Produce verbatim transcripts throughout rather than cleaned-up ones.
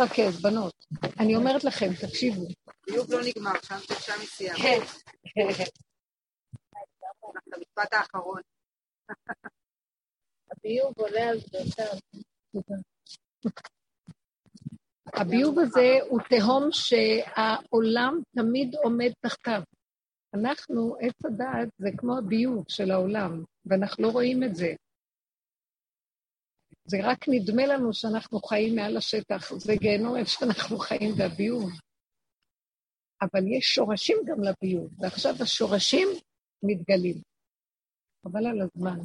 להתרכז, בנות. אני אומרת לכם, תקשיבו. ביוב לא נגמר, שם שם מסיים. כן. המשפט האחרון. הביוב עולה על דעותיו. הביוב הזה הוא תהום שהעולם תמיד עומד תחתיו. אנחנו, עץ הדעת, זה כמו הביוב של העולם, ואנחנו לא רואים את זה. זה רק נדמה לנו שאנחנו חיים מעל השטח, זה גיהנום שאנחנו חיים בביוב. אבל יש שורשים גם לביוב, ועכשיו השורשים מתגלים. אבל על הזמן.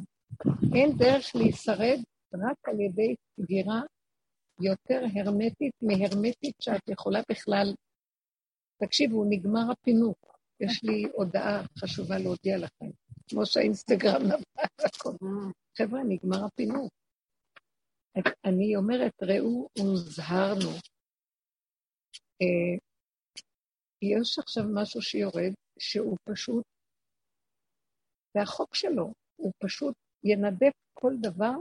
אין דרך להישרד רק על ידי סגירה יותר הרמטית מהרמטית שאת יכולה בכלל. תקשיבו, נגמר הפינוק. יש לי הודעה חשובה להודיע לכם. כמו שהאינסטגרם נבע הכל. חבר'ה, נגמר הפינוק. אני אומרת, ראו וזהרנו. יש עכשיו משהו שיורד, שהוא פשוט, זה החוק שלו, הוא פשוט ינדף כל דבר,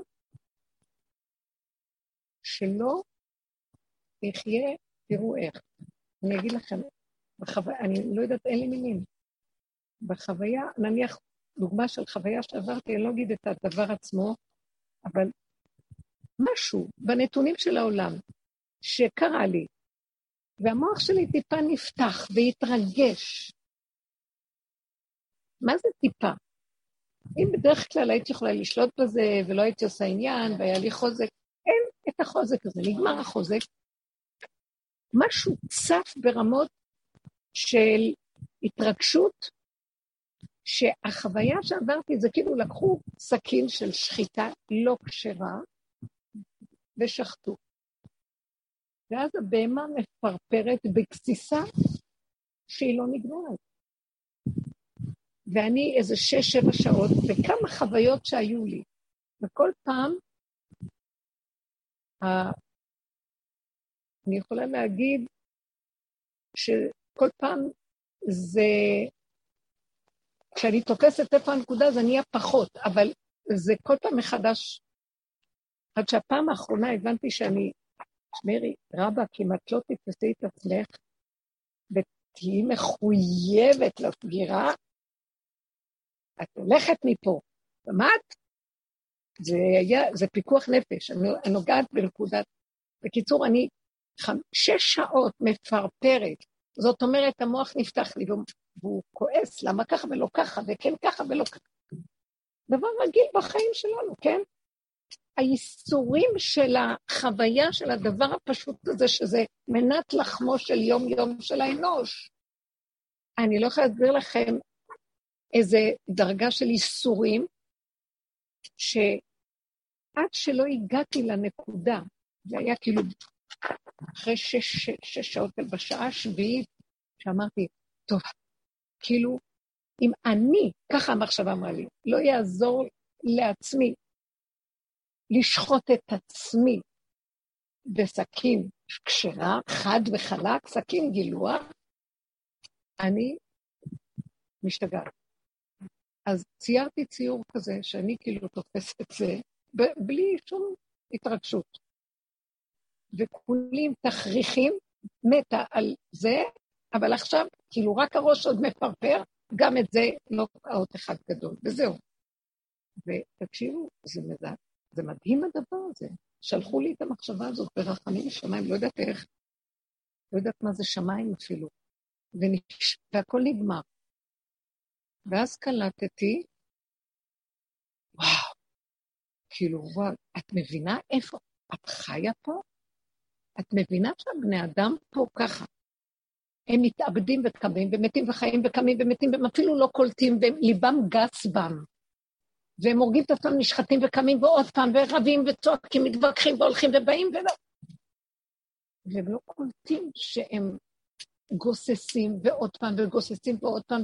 שלא יחיה, תראו איך. אני אגיד לכם, בחוויה, אני לא יודעת, אין לי מילים. בחוויה, נניח, דוגמה של חוויה שעברתי, אני לא אגיד את הדבר עצמו, אבל משהו בנתונים של העולם שקרה לי, והמוח שלי טיפה נפתח והתרגש. מה זה טיפה? אם בדרך כלל הייתי יכולה לשלוט בזה, ולא הייתי עושה עניין, והיה לי חוזק, אין את החוזק הזה, נגמר החוזק. משהו צף ברמות של התרגשות, שהחוויה שעברתי זה כאילו לקחו סכין של שחיטה לא כשרה, ושחטו. ואז הבהמה מפרפרת בקסיסה שהיא לא נגמרת. ואני איזה שש, שבע שעות, וכמה חוויות שהיו לי. וכל פעם, אני יכולה להגיד, שכל פעם זה, כשאני תופסת איפה הנקודה, זה נהיה פחות, אבל זה כל פעם מחדש, עד שהפעם האחרונה הבנתי שאני, שמרי, רבא, כמעט לא תתפסי את עצמך, ותהי מחויבת לסגירה, את הולכת מפה, באמת? זה היה, זה פיקוח נפש, אני נוגעת בנקודת, בקיצור, אני חמש, שש שעות מפרפרת, זאת אומרת, המוח נפתח לי, והוא כועס, למה ככה ולא ככה, וכן ככה ולא ככה. דבר רגיל בחיים שלנו, כן? האיסורים של החוויה של הדבר הפשוט הזה, שזה מנת לחמו של יום יום של האנוש. אני לא יכולה להסביר לכם איזה דרגה של איסורים, שעד שלא הגעתי לנקודה, זה היה כאילו אחרי שש, שש שעות בשעה שביעית, שאמרתי, טוב, כאילו, אם אני, ככה המחשבה אמרה לי, לא יעזור לעצמי, לשחוט את עצמי בסכין כשרה, חד וחלק, סכין גילוע, אני משתגעת. אז ציירתי ציור כזה, שאני כאילו תופסת את זה, ב- בלי שום התרגשות. וכולים תחריכים, מתה על זה, אבל עכשיו, כאילו רק הראש עוד מפרפר, גם את זה לא עוד אחד גדול, וזהו. ותקשיבו, זה מזעזע. זה מדהים הדבר הזה. שלחו לי את המחשבה הזאת ברחמים שמיים, לא יודעת איך, לא יודעת מה זה שמיים אפילו. ונש... והכל נגמר. ואז קלטתי, וואו, כאילו, וואו, את מבינה איפה? את חיה פה? את מבינה שהבני אדם פה ככה? הם מתאבדים וקמים, ומתים וחיים וקמים ומתים, והם אפילו לא קולטים, וליבם גס בם. והם הורגים את עצמם, נשחטים וקמים ועוד פעם, ורבים וצועקים, מתווכחים והולכים ובאים ולא. והם לא קולטים שהם גוססים ועוד פעם, וגוססים ועוד פעם,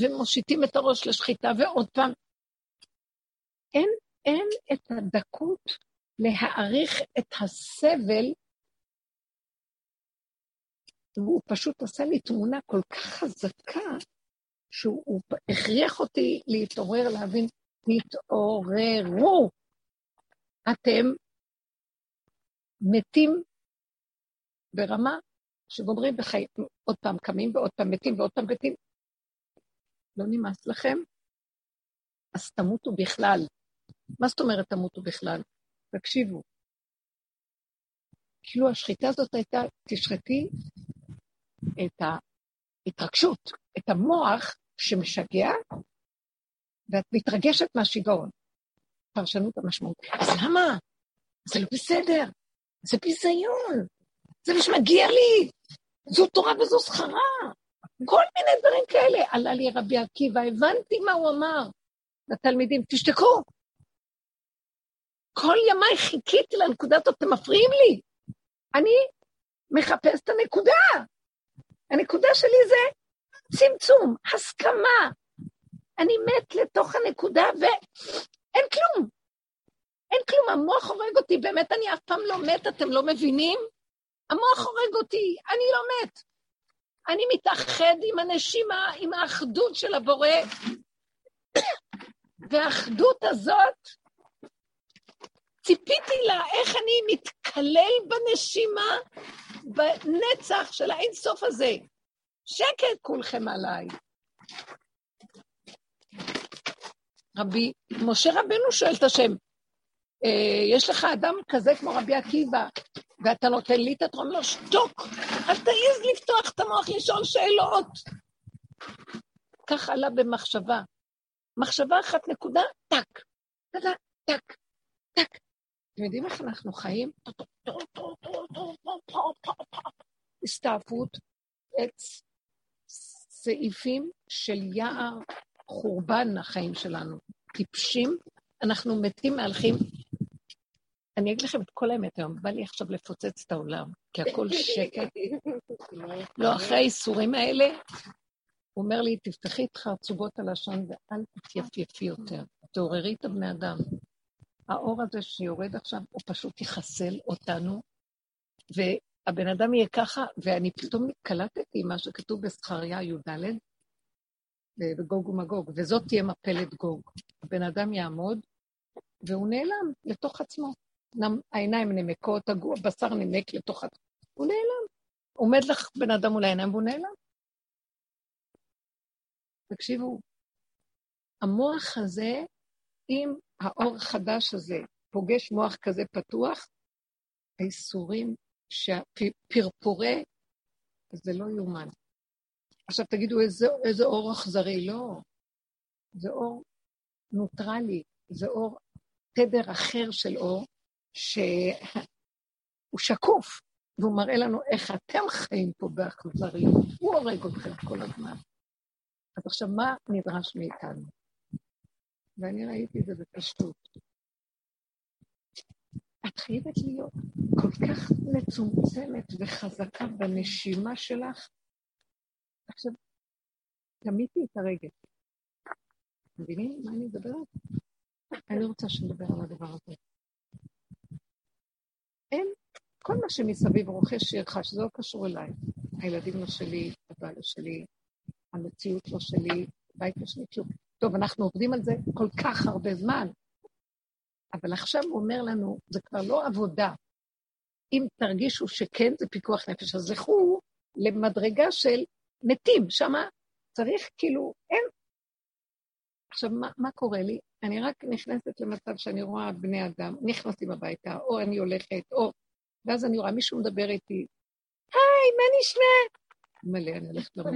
ומושיטים את הראש לשחיטה ועוד פעם. אין, אין את הדקות להעריך את הסבל, והוא פשוט עשה לי תמונה כל כך חזקה, שהוא הכריח אותי להתעורר, להבין, תתעוררו, אתם מתים ברמה שגומרים בחיים, עוד פעם קמים ועוד פעם מתים ועוד פעם מתים. לא נמאס לכם? אז תמותו בכלל. מה זאת אומרת תמותו בכלל? תקשיבו. כאילו השחיטה הזאת הייתה, תשחטי את ההתרגשות, את המוח שמשגע, ואת מתרגשת מהשיגעון. פרשנות המשמעות. אז למה? זה לא בסדר. זה ביזיון. זה מה שמגיע לי. זו תורה וזו שכרה. כל מיני דברים כאלה. עלה לי רבי עקיבא, הבנתי מה הוא אמר. לתלמידים, תשתקו. כל ימי חיכיתי לנקודה הזאת, אתם מפריעים לי. אני מחפש את הנקודה. הנקודה שלי זה צמצום, הסכמה. אני מת לתוך הנקודה ואין כלום. אין כלום, המוח הורג אותי. באמת אני אף פעם לא מת, אתם לא מבינים? המוח הורג אותי, אני לא מת. אני מתאחד עם הנשימה, עם האחדות של הבורא. והאחדות הזאת, ציפיתי לה איך אני מתקלל בנשימה, בנצח של האין סוף הזה. שקט כולכם עליי. רבי, משה רבנו שואל את השם, יש לך אדם כזה כמו רבי עקיבא, ואתה נותן לי את התרום לו, שתוק, אל תעיז לפתוח את המוח לשאול שאלות. כך עלה במחשבה. מחשבה אחת נקודה, טק, טק, טק, טק. אתם יודעים איך אנחנו חיים? הסתעפות, עץ, סעיפים של יער, חורבן החיים שלנו. טיפשים, אנחנו מתים מהלכים. אני אגיד לכם את כל האמת היום, בא לי עכשיו לפוצץ את העולם, כי הכל שקט. לא, אחרי האיסורים האלה, הוא אומר לי, תפתחי את חרצובות הלשון ואל תתייפייפי יותר. תעוררי את הבני אדם. האור הזה שיורד עכשיו, הוא פשוט יחסל אותנו, והבן אדם יהיה ככה, ואני פתאום קלטתי מה שכתוב בזכריה י"ד, בגוג ומגוג, וזאת תהיה מפלת גוג. הבן אדם יעמוד, והוא נעלם לתוך עצמו. העיניים נמקות, הבשר נמק לתוך עצמו. הוא נעלם. עומד לך בן אדם מול העיניים, והוא נעלם. תקשיבו, המוח הזה, אם האור החדש הזה פוגש מוח כזה פתוח, האיסורים, שהפרפורי, זה לא יומן. עכשיו תגידו, איזה, איזה אור אכזרי, לא. זה אור נוטרלי, זה אור, תדר אחר של אור, שהוא שקוף, והוא מראה לנו איך אתם חיים פה באכזריות, הוא הורג אתכם כל הזמן. אז עכשיו, מה נדרש מאיתנו? ואני ראיתי את זה בפשטות. את חייבת להיות כל כך מצומצמת וחזקה בנשימה שלך. עכשיו, תמיתי את הרגל. מבינים מה אני מדברת? אני רוצה שנדבר על הדבר הזה. אין, כל מה שמסביב רוכש שירחש, זה לא קשור אליי. הילדים לא שלי, הבעל שלי, המציאות לא שלי, בית השני, כלום. טוב, אנחנו עובדים על זה כל כך הרבה זמן, אבל עכשיו הוא אומר לנו, זה כבר לא עבודה. אם תרגישו שכן, זה פיקוח נפש, אז זכו למדרגה של מתים, שמה צריך כאילו, אין. עכשיו, מה, מה קורה לי? אני רק נכנסת למצב שאני רואה בני אדם, נכנסים הביתה, או אני הולכת, או, ואז אני רואה מישהו מדבר איתי, היי, מה נשמע? מלא, אני הולכת לראות.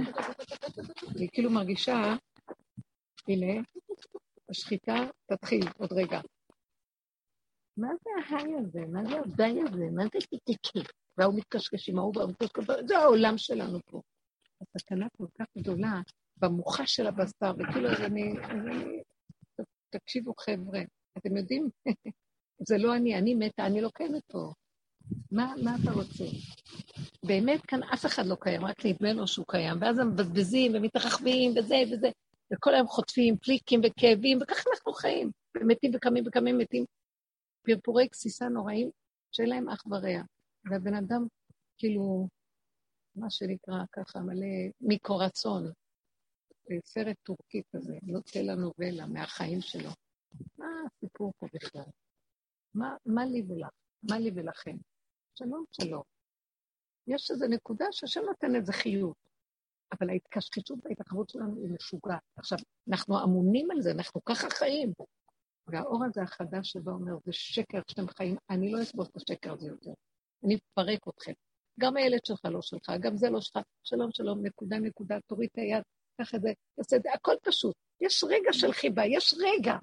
אני כאילו מרגישה, הנה, השחיטה תתחיל עוד רגע. מה זה ההי הזה? מה זה הדי הזה? מה זה תתקי? והוא מתקשקש עם ההוא, והוא מתקשקש, זה העולם שלנו פה. הסכנה כל כך גדולה, במוחה של הבשר, וכאילו אני, תקשיבו חבר'ה, אתם יודעים? זה לא אני, אני מתה, אני לא קיימת פה. מה, מה אתה רוצה? באמת כאן אף אחד לא קיים, רק נדמה לו שהוא קיים, ואז הם מבזבזים ומתרחבים וזה וזה, וכל היום חוטפים, פליקים וכאבים, וכך אנחנו חיים, ומתים וקמים וקמים מתים, פרפורי כסיסה נוראים, שאין להם אח ורע, והבן אדם כאילו, מה שנקרא ככה, מלא מיקורצון, סרט טורקי כזה, נוצא לנו ולה מהחיים שלו. מה הסיפור פה בכלל? מה, מה לי ולך? מה לי ולכם? שלום, שלום. יש איזו נקודה שהשם נותן איזה חיות, אבל ההתקשחישות וההתרחבות שלנו היא משוגעת. עכשיו, אנחנו אמונים על זה, אנחנו ככה חיים. והאור הזה החדש שבא אומר, זה שקר שאתם חיים, אני לא אסבור את השקר הזה יותר. אני אפרק אתכם. גם הילד שלך לא שלך, גם זה לא שלך. שלום, שלום, נקודה, נקודה, תוריד את היד, כך את זה, תעשה את זה, הכל פשוט. יש רגע של חיבה, יש רגע.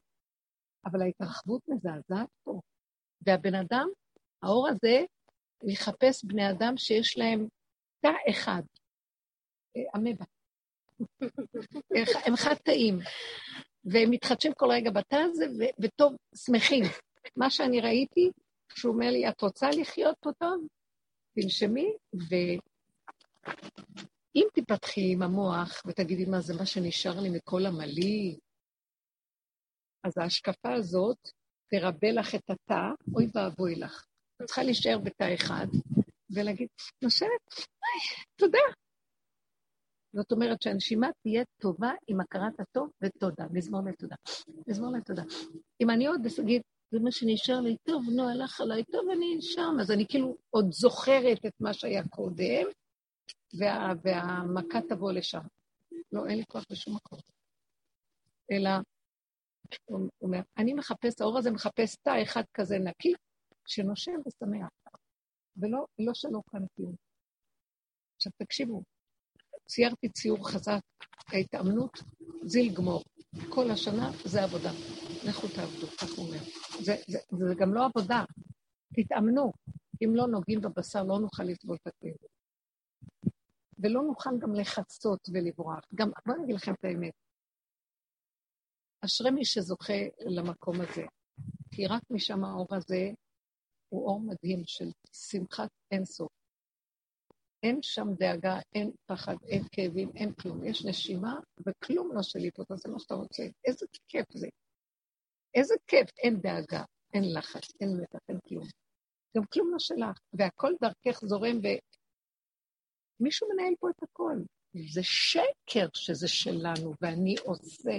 אבל ההתרחבות מזעזעת פה. והבן אדם, האור הזה, לחפש בני אדם שיש להם תא אחד, אמבה. הם חד תאים, והם מתחדשים כל רגע בתא הזה, וטוב, שמחים. מה שאני ראיתי, כשהוא אומר לי, את רוצה לחיות פה טוב? תנשמי, ואם תפתחי עם המוח, ותגידי מה זה מה שנשאר לי מכל המלי, אז ההשקפה הזאת תרבה לך את התא, אוי ואבוי לך. צריכה להישאר בתא אחד, ולהגיד, נושבת, תודה. זאת אומרת שהנשימה תהיה טובה עם הכרת הטוב ותודה, מזמור לתודה. מזמור לתודה. אם אני עוד אגיד, זה מה שנשאר לי טוב, נו, הלך עליי טוב, אני שם, אז אני כאילו עוד זוכרת את מה שהיה קודם, וה, והמכה תבוא לשם. לא, אין לי כוח בשום מקום. אלא, הוא אומר, אני מחפש, האור הזה מחפש תא אחד כזה נקי, שנושם ושמח, ולא לא שלא כאן קיום. עכשיו תקשיבו, ציירתי ציור חזק, ההתאמנות, זיל גמור. כל השנה זה עבודה. לכו תעבדו, כך הוא אומר. זה, זה, זה גם לא עבודה. תתאמנו. אם לא נוגעים בבשר, לא נוכל לסבול את הכלים. ולא נוכל גם לחצות ולברוח. גם, בואו נגיד לכם את האמת. אשרי מי שזוכה למקום הזה. כי רק משם האור הזה, הוא אור מדהים של שמחת אינסוף. אין שם דאגה, אין פחד, אין כאבים, אין כלום. יש נשימה וכלום לא שליט אותה, זה מה שאתה רוצה. איזה כיף זה. איזה כיף, אין דאגה, אין לחץ, אין מתח, אין כלום. גם כלום לא שלך, והכל דרכך זורם, ומישהו מנהל פה את הכל. זה שקר שזה שלנו, ואני עושה.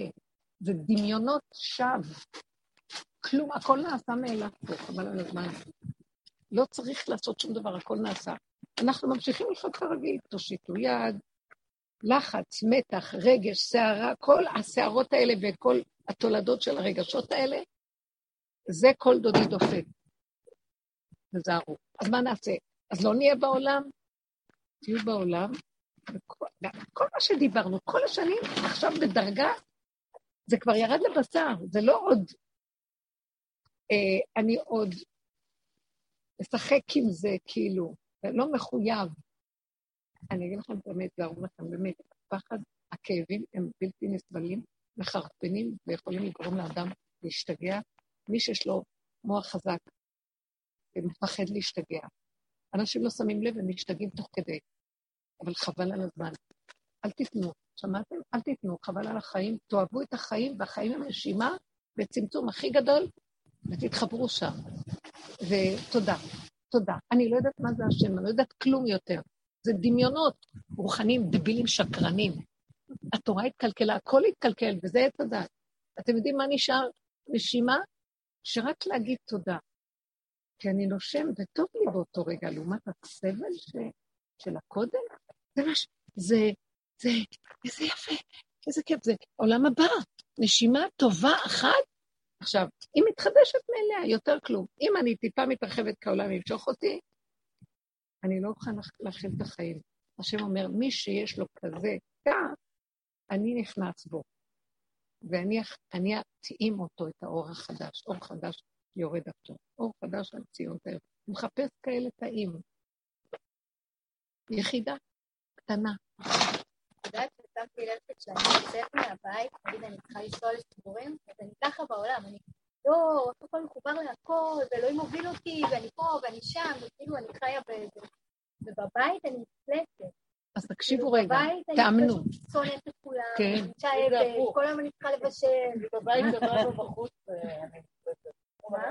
זה דמיונות שווא. כלום, הכל נעשה מאליו פה, אבל על הזמן. לא צריך לעשות שום דבר, הכל נעשה. אנחנו ממשיכים לחיות כרגיל, תושיטו יד, לחץ, מתח, רגש, שערה, כל השערות האלה וכל התולדות של הרגשות האלה, זה כל דודי דופן. וזהרו. אז מה נעשה? אז לא נהיה בעולם? תהיו בעולם. וכל, כל מה שדיברנו, כל השנים, עכשיו בדרגה, זה כבר ירד לבשר, זה לא עוד... אה, אני עוד אשחק עם זה, כאילו, לא מחויב. אני אגיד לכם באמת, להראות לכם באמת, הפחד, הכאבים הם בלתי נסבלים, מחרפנים, ויכולים לגרום לאדם להשתגע. מי שיש לו מוח חזק, מפחד להשתגע. אנשים לא שמים לב, הם משתגעים תוך כדי, אבל חבל על הזמן. אל תתנו, שמעתם? אל תתנו, חבל על החיים, תאהבו את החיים, והחיים הם נשימה, בצמצום הכי גדול, ותתחברו שם. ותודה. תודה. אני לא יודעת מה זה השם, אני לא יודעת כלום יותר. זה דמיונות, רוחנים, דבילים, שקרנים. התורה התקלקלה, הכל התקלקל, וזה עץ הדת. אתם יודעים מה נשאר? נשימה? שרק להגיד תודה. כי אני נושם, וטוב לי באותו רגע, לעומת הסבל ש... של הקודם. זה מה ש... זה... זה... איזה יפה, איזה כיף זה. עולם הבא, נשימה טובה אחת, עכשיו, היא מתחדשת מאליה, יותר כלום. אם אני טיפה מתרחבת כעולם ימשוך אותי, אני לא אוכל להכיל את החיים. השם אומר, מי שיש לו כזה, כך, אני נכנס בו. ואני אני אתאים אותו, את האור החדש. אור חדש יורד אותו. אור חדש על ציון תאיר. הוא מחפש כאלה תאים. יחידה, קטנה. תודה, תודה, פילפת שאני יוצאת מהבית, תגיד, אני צריכה לנסוע לסבורים, אז אני ככה בעולם, אני לא, אף פעם מחובר להכל, ואלוהים מוביל אותי, ואני פה, ואני שם, וכאילו אני חיה באיזה, ובבית אני מפלצת. אז תקשיבו רגע, תאמנו. שונאת את כולם, אני שעבת, כל היום אני צריכה לבשל. בבית שבאנו בחוץ, אני מפלצת. מה?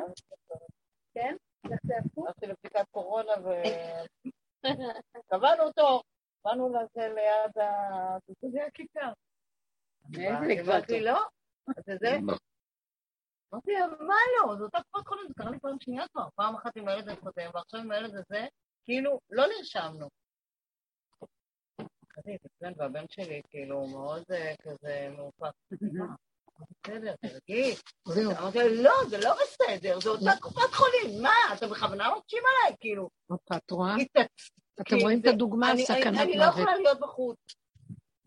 כן? לך זה הפוך? הלכתי לבדיקת קורונה, וקבענו אותו. באנו לזה ליד ה... זה הכיכר. איזה נקבעתי לא? זה זה? אמרתי, מה לא? זו אותה קופת חולים, זה קרה לי פעם שנייה כבר. פעם אחת עם הילד זה חותם, ועכשיו עם הילד זה זה, כאילו, לא נרשמנו. לי, כן, והבן שלי כאילו מאוד כזה מאופק. בסדר, תרגיש. אמרתי לי, לא, זה לא בסדר, זה אותה קופת חולים, מה? אתה בכוונה רוקשים עליי, כאילו. את רואה? אתם רואים את הדוגמה, הסכנת מוות. אני לא יכולה להיות בחוץ.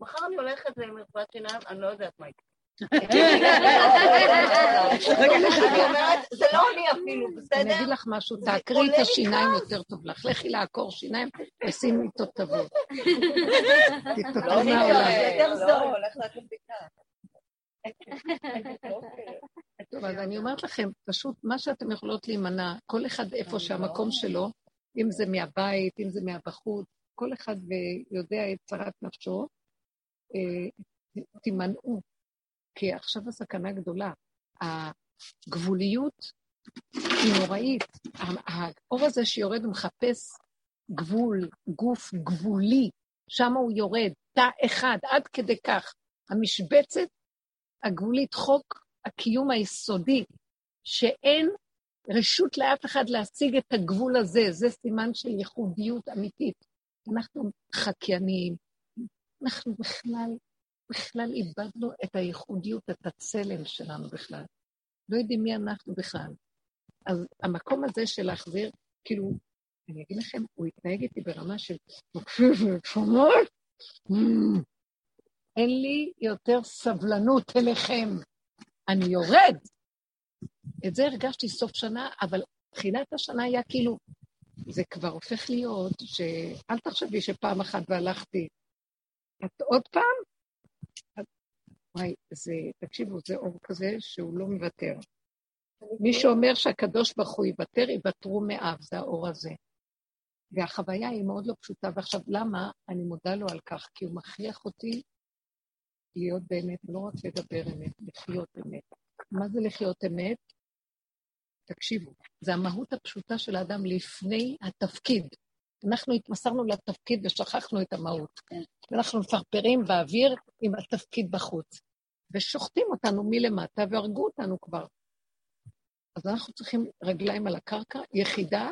מחר אני הולכת למרפאת שיניים, אני לא יודעת מה יקרה. זה לא אני אפילו, בסדר? אני אגיד לך משהו, תעקרי את השיניים יותר טוב לך, לכי לעקור שיניים ושימי איתו תבות, תתותר מהעולם. לא, הולך לעקור בדיקה. טוב, אז אני אומרת לכם, פשוט מה שאתם יכולות להימנע, כל אחד איפה שהמקום שלו, אם זה מהבית, אם זה מהבחוץ, כל אחד ויודע את צרת נפשו, תימנעו. כי עכשיו הסכנה גדולה, הגבוליות היא נוראית, האור הזה שיורד מחפש גבול, גוף גבולי, שם הוא יורד, תא אחד, עד כדי כך, המשבצת הגבולית, חוק הקיום היסודי, שאין רשות לאף אחד להשיג את הגבול הזה, זה סימן של ייחודיות אמיתית, אנחנו חקיינים, אנחנו בכלל... בכלל איבדנו את הייחודיות, את הצלם שלנו בכלל. לא יודעים מי אנחנו בכלל. אז המקום הזה של להחזיר, כאילו, אני אגיד לכם, הוא התנהג איתי ברמה של, אין לי יותר סבלנות אליכם. אני יורד. את זה הרגשתי סוף שנה, אבל תחילת השנה היה כאילו, זה כבר הופך להיות, שאל תחשבי שפעם אחת והלכתי, את עוד פעם? וואי, זה, תקשיבו, זה אור כזה שהוא לא מוותר. מי שאומר שהקדוש ברוך הוא יוותר, יוותרו מאב, זה האור הזה. והחוויה היא מאוד לא פשוטה, ועכשיו למה? אני מודה לו על כך, כי הוא מכריח אותי להיות באמת, לא רק לדבר אמת, לחיות אמת. מה זה לחיות אמת? תקשיבו, זה המהות הפשוטה של האדם לפני התפקיד. אנחנו התמסרנו לתפקיד ושכחנו את המהות. ואנחנו מפרפרים באוויר עם התפקיד בחוץ. ושוחטים אותנו מלמטה והרגו אותנו כבר. אז אנחנו צריכים רגליים על הקרקע, יחידה.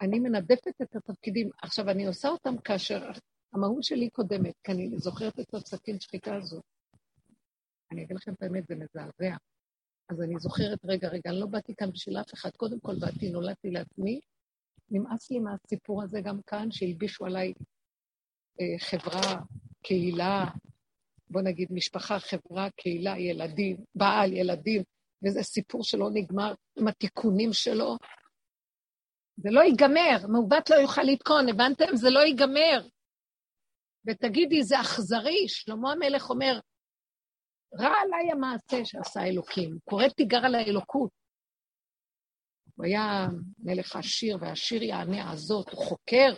אני מנדפת את התפקידים. עכשיו אני עושה אותם כאשר המהות שלי קודמת, כי אני זוכרת את הפסקין שחיקה הזו. אני אגיד לכם באמת, זה מזעזע. אז אני זוכרת, רגע, רגע, אני לא באתי כאן בשביל אף אחד. קודם כל באתי, נולדתי לעצמי. נמאס לי מהסיפור הזה גם כאן, שהלבישו עליי אה, חברה, קהילה, בוא נגיד משפחה, חברה, קהילה, ילדים, בעל, ילדים, וזה סיפור שלא נגמר עם התיקונים שלו. זה לא ייגמר, מעוות לא יוכל לתקון, הבנתם? זה לא ייגמר. ותגידי, זה אכזרי, שלמה המלך אומר, רע עליי המעשה שעשה אלוקים, קוראת תיגר על האלוקות. הוא היה מלך עשיר, והעשיר יענה הזאת, הוא חוקר,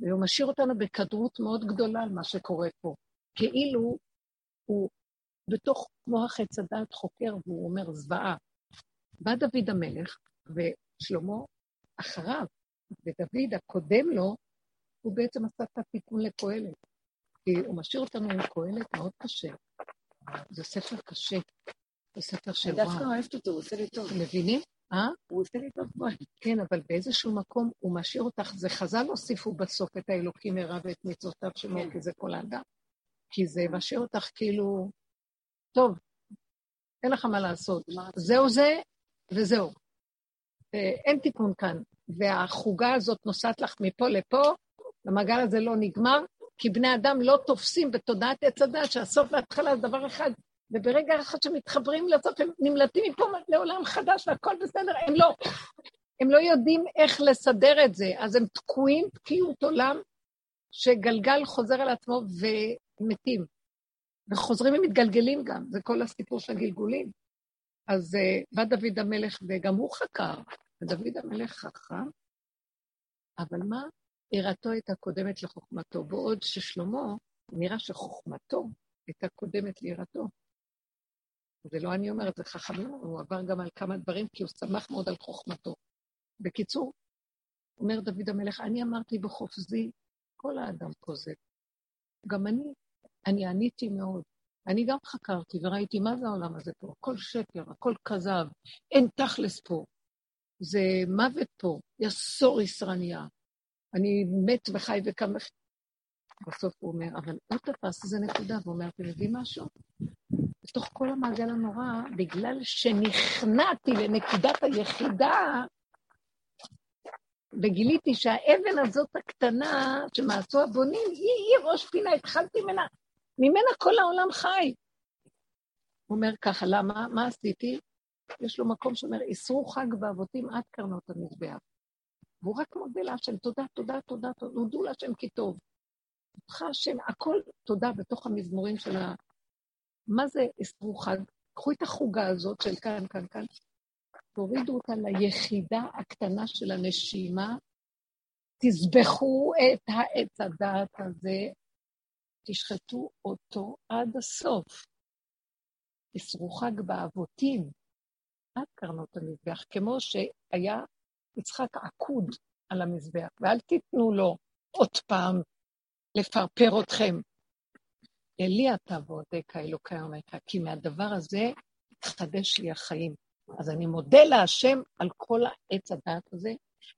והוא משאיר אותנו בכדרות מאוד גדולה על מה שקורה פה. כאילו הוא בתוך מוח עץ הדעת חוקר, והוא אומר זוועה. בא דוד המלך, ושלמה אחריו, ודוד הקודם לו, הוא בעצם עשה את התיקון לקהלת. כי הוא משאיר אותנו עם קהלת מאוד קשה. זה ספר קשה. בספר של וואו. דווקא אוהבת אותו, הוא עושה לי טוב. אתם מבינים? אה? הוא עושה לי טוב. כן, אבל באיזשהו מקום הוא משאיר אותך, זה חז"ל הוסיפו בסוף את האלוקים הרע ואת מצוותיו שלו, כי זה כל האדם. כי זה משאיר אותך כאילו, טוב, אין לך מה לעשות. זהו זה, וזהו. אין תיקון כאן. והחוגה הזאת נוסעת לך מפה לפה, המעגל הזה לא נגמר, כי בני אדם לא תופסים בתודעת עץ הדעת, שהסוף וההתחלה זה דבר אחד, וברגע אחד שמתחברים לסוף, הם נמלטים מפה לעולם חדש, והכל בסדר, הם לא, הם לא יודעים איך לסדר את זה, אז הם תקועים, תקיעות עולם, שגלגל חוזר על עצמו ומתים, וחוזרים ומתגלגלים גם, זה כל הסיפור של הגלגולים. אז בא דוד המלך, וגם הוא חקר, ודוד המלך חכם, אבל מה? יראתו הייתה קודמת לחוכמתו, בעוד ששלמה נראה שחוכמתו הייתה קודמת ליראתו. זה לא אני אומרת, זה חכמים, הוא עבר גם על כמה דברים, כי הוא שמח מאוד על חוכמתו. בקיצור, אומר דוד המלך, אני אמרתי בחופזי, כל האדם כוזב. גם אני, אני עניתי מאוד. אני גם חקרתי וראיתי מה זה העולם הזה פה, הכל שקר, הכל כזב, אין תכלס פה. זה מוות פה, יסור ישרניה. אני מת וחי וקם, בסוף הוא אומר, אבל הוא תפס איזה נקודה, והוא אומר, אתם יודעים משהו? בתוך כל המעגל הנורא, בגלל שנכנעתי לנקודת היחידה, וגיליתי שהאבן הזאת הקטנה, שמעשו הבונים, היא, היא ראש פינה, התחלתי ממנה, ממנה כל העולם חי. הוא אומר ככה, למה? מה עשיתי? יש לו מקום שאומר, איסרו חג ואבותים עד קרנות המזבח. והוא רק מודה להשם, תודה, תודה, תודה, תודה, הודו להשם כי טוב. אותך השם, הכל תודה בתוך המזמורים של ה... מה זה איסרו חג? קחו את החוגה הזאת של כאן, כאן, כאן, תורידו אותה ליחידה הקטנה של הנשימה, תזבחו את העץ הדעת הזה, תשחטו אותו עד הסוף. איסרו חג באבותים, עד קרנות המזבח, כמו שהיה יצחק עקוד על המזבח, ואל תיתנו לו עוד פעם לפרפר אתכם. אליה תעבוד כאלוקי עומקה, כי מהדבר הזה התחדש לי החיים. אז אני מודה להשם על כל העץ הדעת הזה,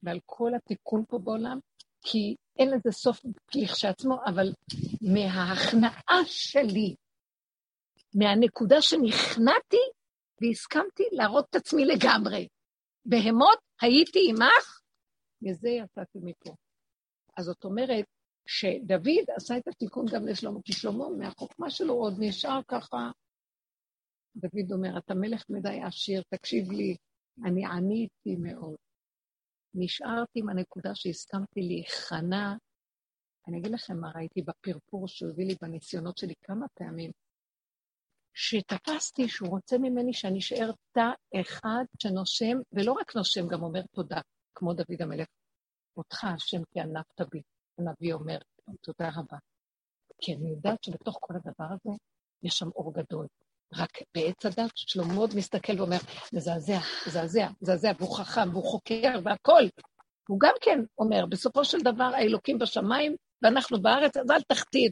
ועל כל התיקון פה בעולם, כי אין לזה סוף לכשעצמו, אבל מההכנעה שלי, מהנקודה שנכנעתי, והסכמתי להראות את עצמי לגמרי. בהמות הייתי עמך, וזה יצאתי מפה. אז זאת אומרת, שדוד עשה את התיקון גם לשלמה, כי שלמה מהחוכמה שלו עוד נשאר ככה. דוד אומר, אתה מלך מדי עשיר, תקשיב לי, אני עניתי מאוד. נשארתי עם הנקודה שהסכמתי להיכנע. אני אגיד לכם מה ראיתי בפרפור שהביא לי בניסיונות שלי כמה פעמים, שתפסתי שהוא רוצה ממני שאני אשאר תא אחד שנושם, ולא רק נושם, גם אומר תודה, כמו דוד המלך. אותך השם כי ענפת בי. הנביא אומר, תודה רבה. כי אני יודעת שבתוך כל הדבר הזה, יש שם אור גדול. רק בעץ הדת, שלמה עוד מסתכל ואומר, מזעזע, מזעזע, מזעזע, והוא חכם, והוא חוקר, והכל. הוא גם כן אומר, בסופו של דבר, האלוקים בשמיים, ואנחנו בארץ, אז אל תחטיא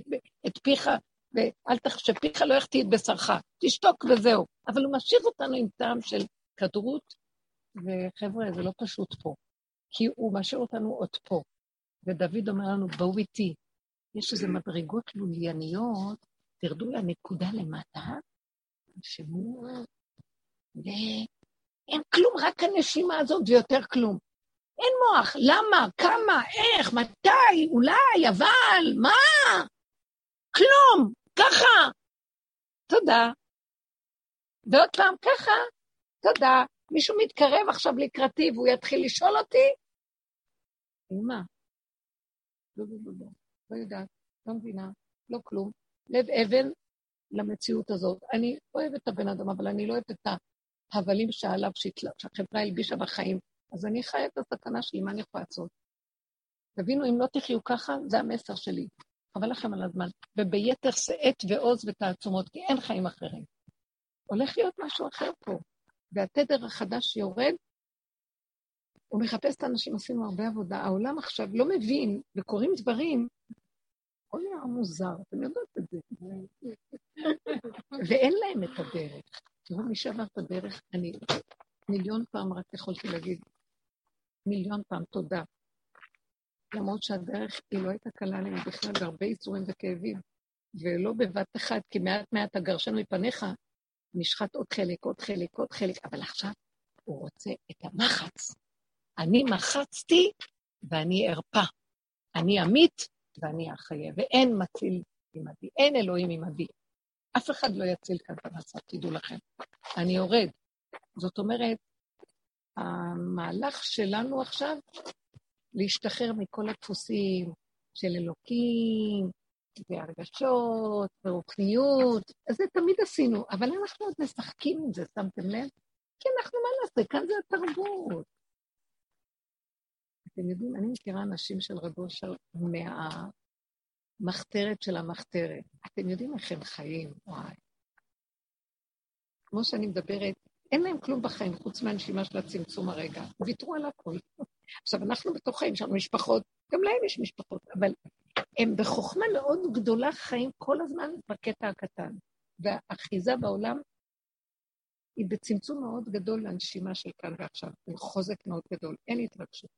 את פיך, ואל תחשב, פיך לא יחטיא את בשרך, תשתוק וזהו. אבל הוא משאיר אותנו עם טעם של כדרות, וחבר'ה, זה לא פשוט פה, כי הוא משאיר אותנו עוד פה. ודוד אומר לנו, בואו איתי, יש איזה מדרגות לולייניות, תרדו לנקודה למטה, שמור, ואין כלום, רק הנשימה הזאת ויותר כלום. אין מוח, למה, כמה, איך, מתי, אולי, אבל, מה? כלום, ככה, תודה. ועוד פעם, ככה, תודה. מישהו מתקרב עכשיו לקראתי, והוא יתחיל לשאול אותי, מה? לא, לא, לא, לא, לא יודעת, לא מבינה, לא כלום. לב אבן למציאות הזאת. אני אוהבת את הבן אדם, אבל אני לא אוהבת את ההבלים שעליו שהחברה הלבישה בחיים. אז אני חיה את הסכנה שלי, מה אני יכולה לעשות? תבינו, אם לא תחיו ככה, זה המסר שלי. חבל לכם על הזמן. וביתר שאת ועוז ותעצומות, כי אין חיים אחרים. הולך להיות משהו אחר פה. והתדר החדש יורד, הוא מחפש את האנשים, עשינו הרבה עבודה, העולם עכשיו לא מבין, וקוראים דברים, אוי, המוזר, אתם יודעות את זה. ואין להם את הדרך. תראו, מי שעבר את הדרך, אני מיליון פעם רק יכולתי להגיד, מיליון פעם, תודה. למרות שהדרך היא לא הייתה קלה להם בכלל, הרבה יצורים וכאבים, ולא בבת אחת, כי מעט מעט הגרשנו מפניך, נשחט עוד חלק, עוד חלק, עוד חלק, אבל עכשיו הוא רוצה את המחץ. אני מחצתי ואני ארפה, אני עמית ואני אחיה, ואין מציל עמדי, אין אלוהים עמדי. אף אחד לא יציל כאן במצב, תדעו לכם. אני יורד. זאת אומרת, המהלך שלנו עכשיו, להשתחרר מכל הדפוסים של אלוקים, והרגשות, ורוקניות, זה תמיד עשינו, אבל אנחנו עוד משחקים עם זה, שמתם לב? כי אנחנו מה נעשה, כאן זה התרבות. אתם יודעים, אני מכירה אנשים של רבו של מהמחתרת של המחתרת. אתם יודעים איך הם חיים, וואי. כמו שאני מדברת, אין להם כלום בחיים, חוץ מהנשימה של הצמצום הרגע. ויתרו על הכל. עכשיו, אנחנו בתוך חיים של משפחות, גם להם יש משפחות, אבל הם בחוכמה מאוד גדולה חיים כל הזמן בקטע הקטן. והאחיזה בעולם היא בצמצום מאוד גדול לנשימה של כאן ועכשיו. עם חוזק מאוד גדול, אין התרגשות.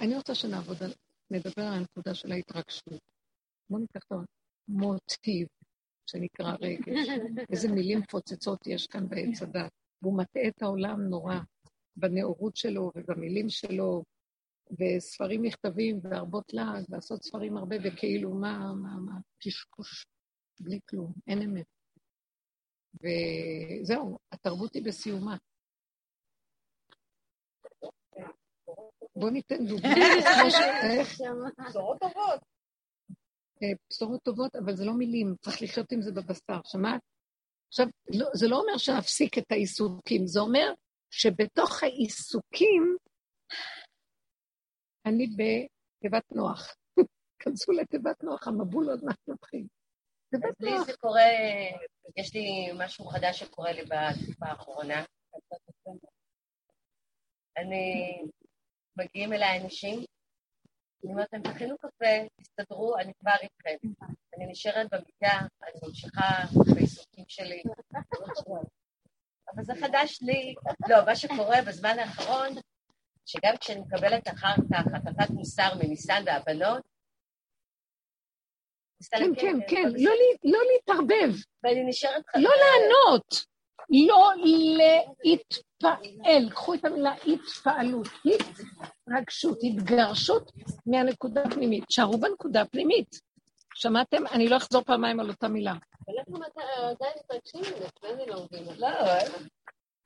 אני רוצה שנעבוד על נדבר על הנקודה של ההתרגשות. בואו ניקח את המוטיב, שנקרא רגש. איזה מילים פוצצות יש כאן בעץ הדת. והוא מטעה את העולם נורא, בנאורות שלו ובמילים שלו, וספרים מכתבים והרבות לעד, לעשות ספרים הרבה, וכאילו מה, מה, מה, קשקוש, בלי כלום, אין אמת. וזהו, התרבות היא בסיומה. בוא ניתן דוגמא. בשורות טובות. בשורות טובות, אבל זה לא מילים, צריך לחיות עם זה בבשר, שמעת? עכשיו, זה לא אומר שנפסיק את העיסוקים, זה אומר שבתוך העיסוקים, אני בתיבת נוח. כנסו לתיבת נוח, המבול עוד מהתנתחים. אז לי זה קורה, יש לי משהו חדש שקורה לי בתקופה האחרונה. אני, מגיעים אליי אנשים, אני אומרת, אתם תכינו קפה, תסתדרו, אני כבר איתכם. אני נשארת במידה, אני ממשיכה בעיסוקים שלי. אבל זה חדש לי. לא, מה שקורה בזמן האחרון, שגם כשאני מקבלת אחר כך החלטת מוסר מניסן והבנות, כן, כן, כן, לא להתערבב, לא לענות, לא להתפעל, קחו את המילה התפעלות, התרגשות, התגרשות מהנקודה הפנימית, שערו בנקודה הפנימית, שמעתם? אני לא אחזור פעמיים על אותה מילה.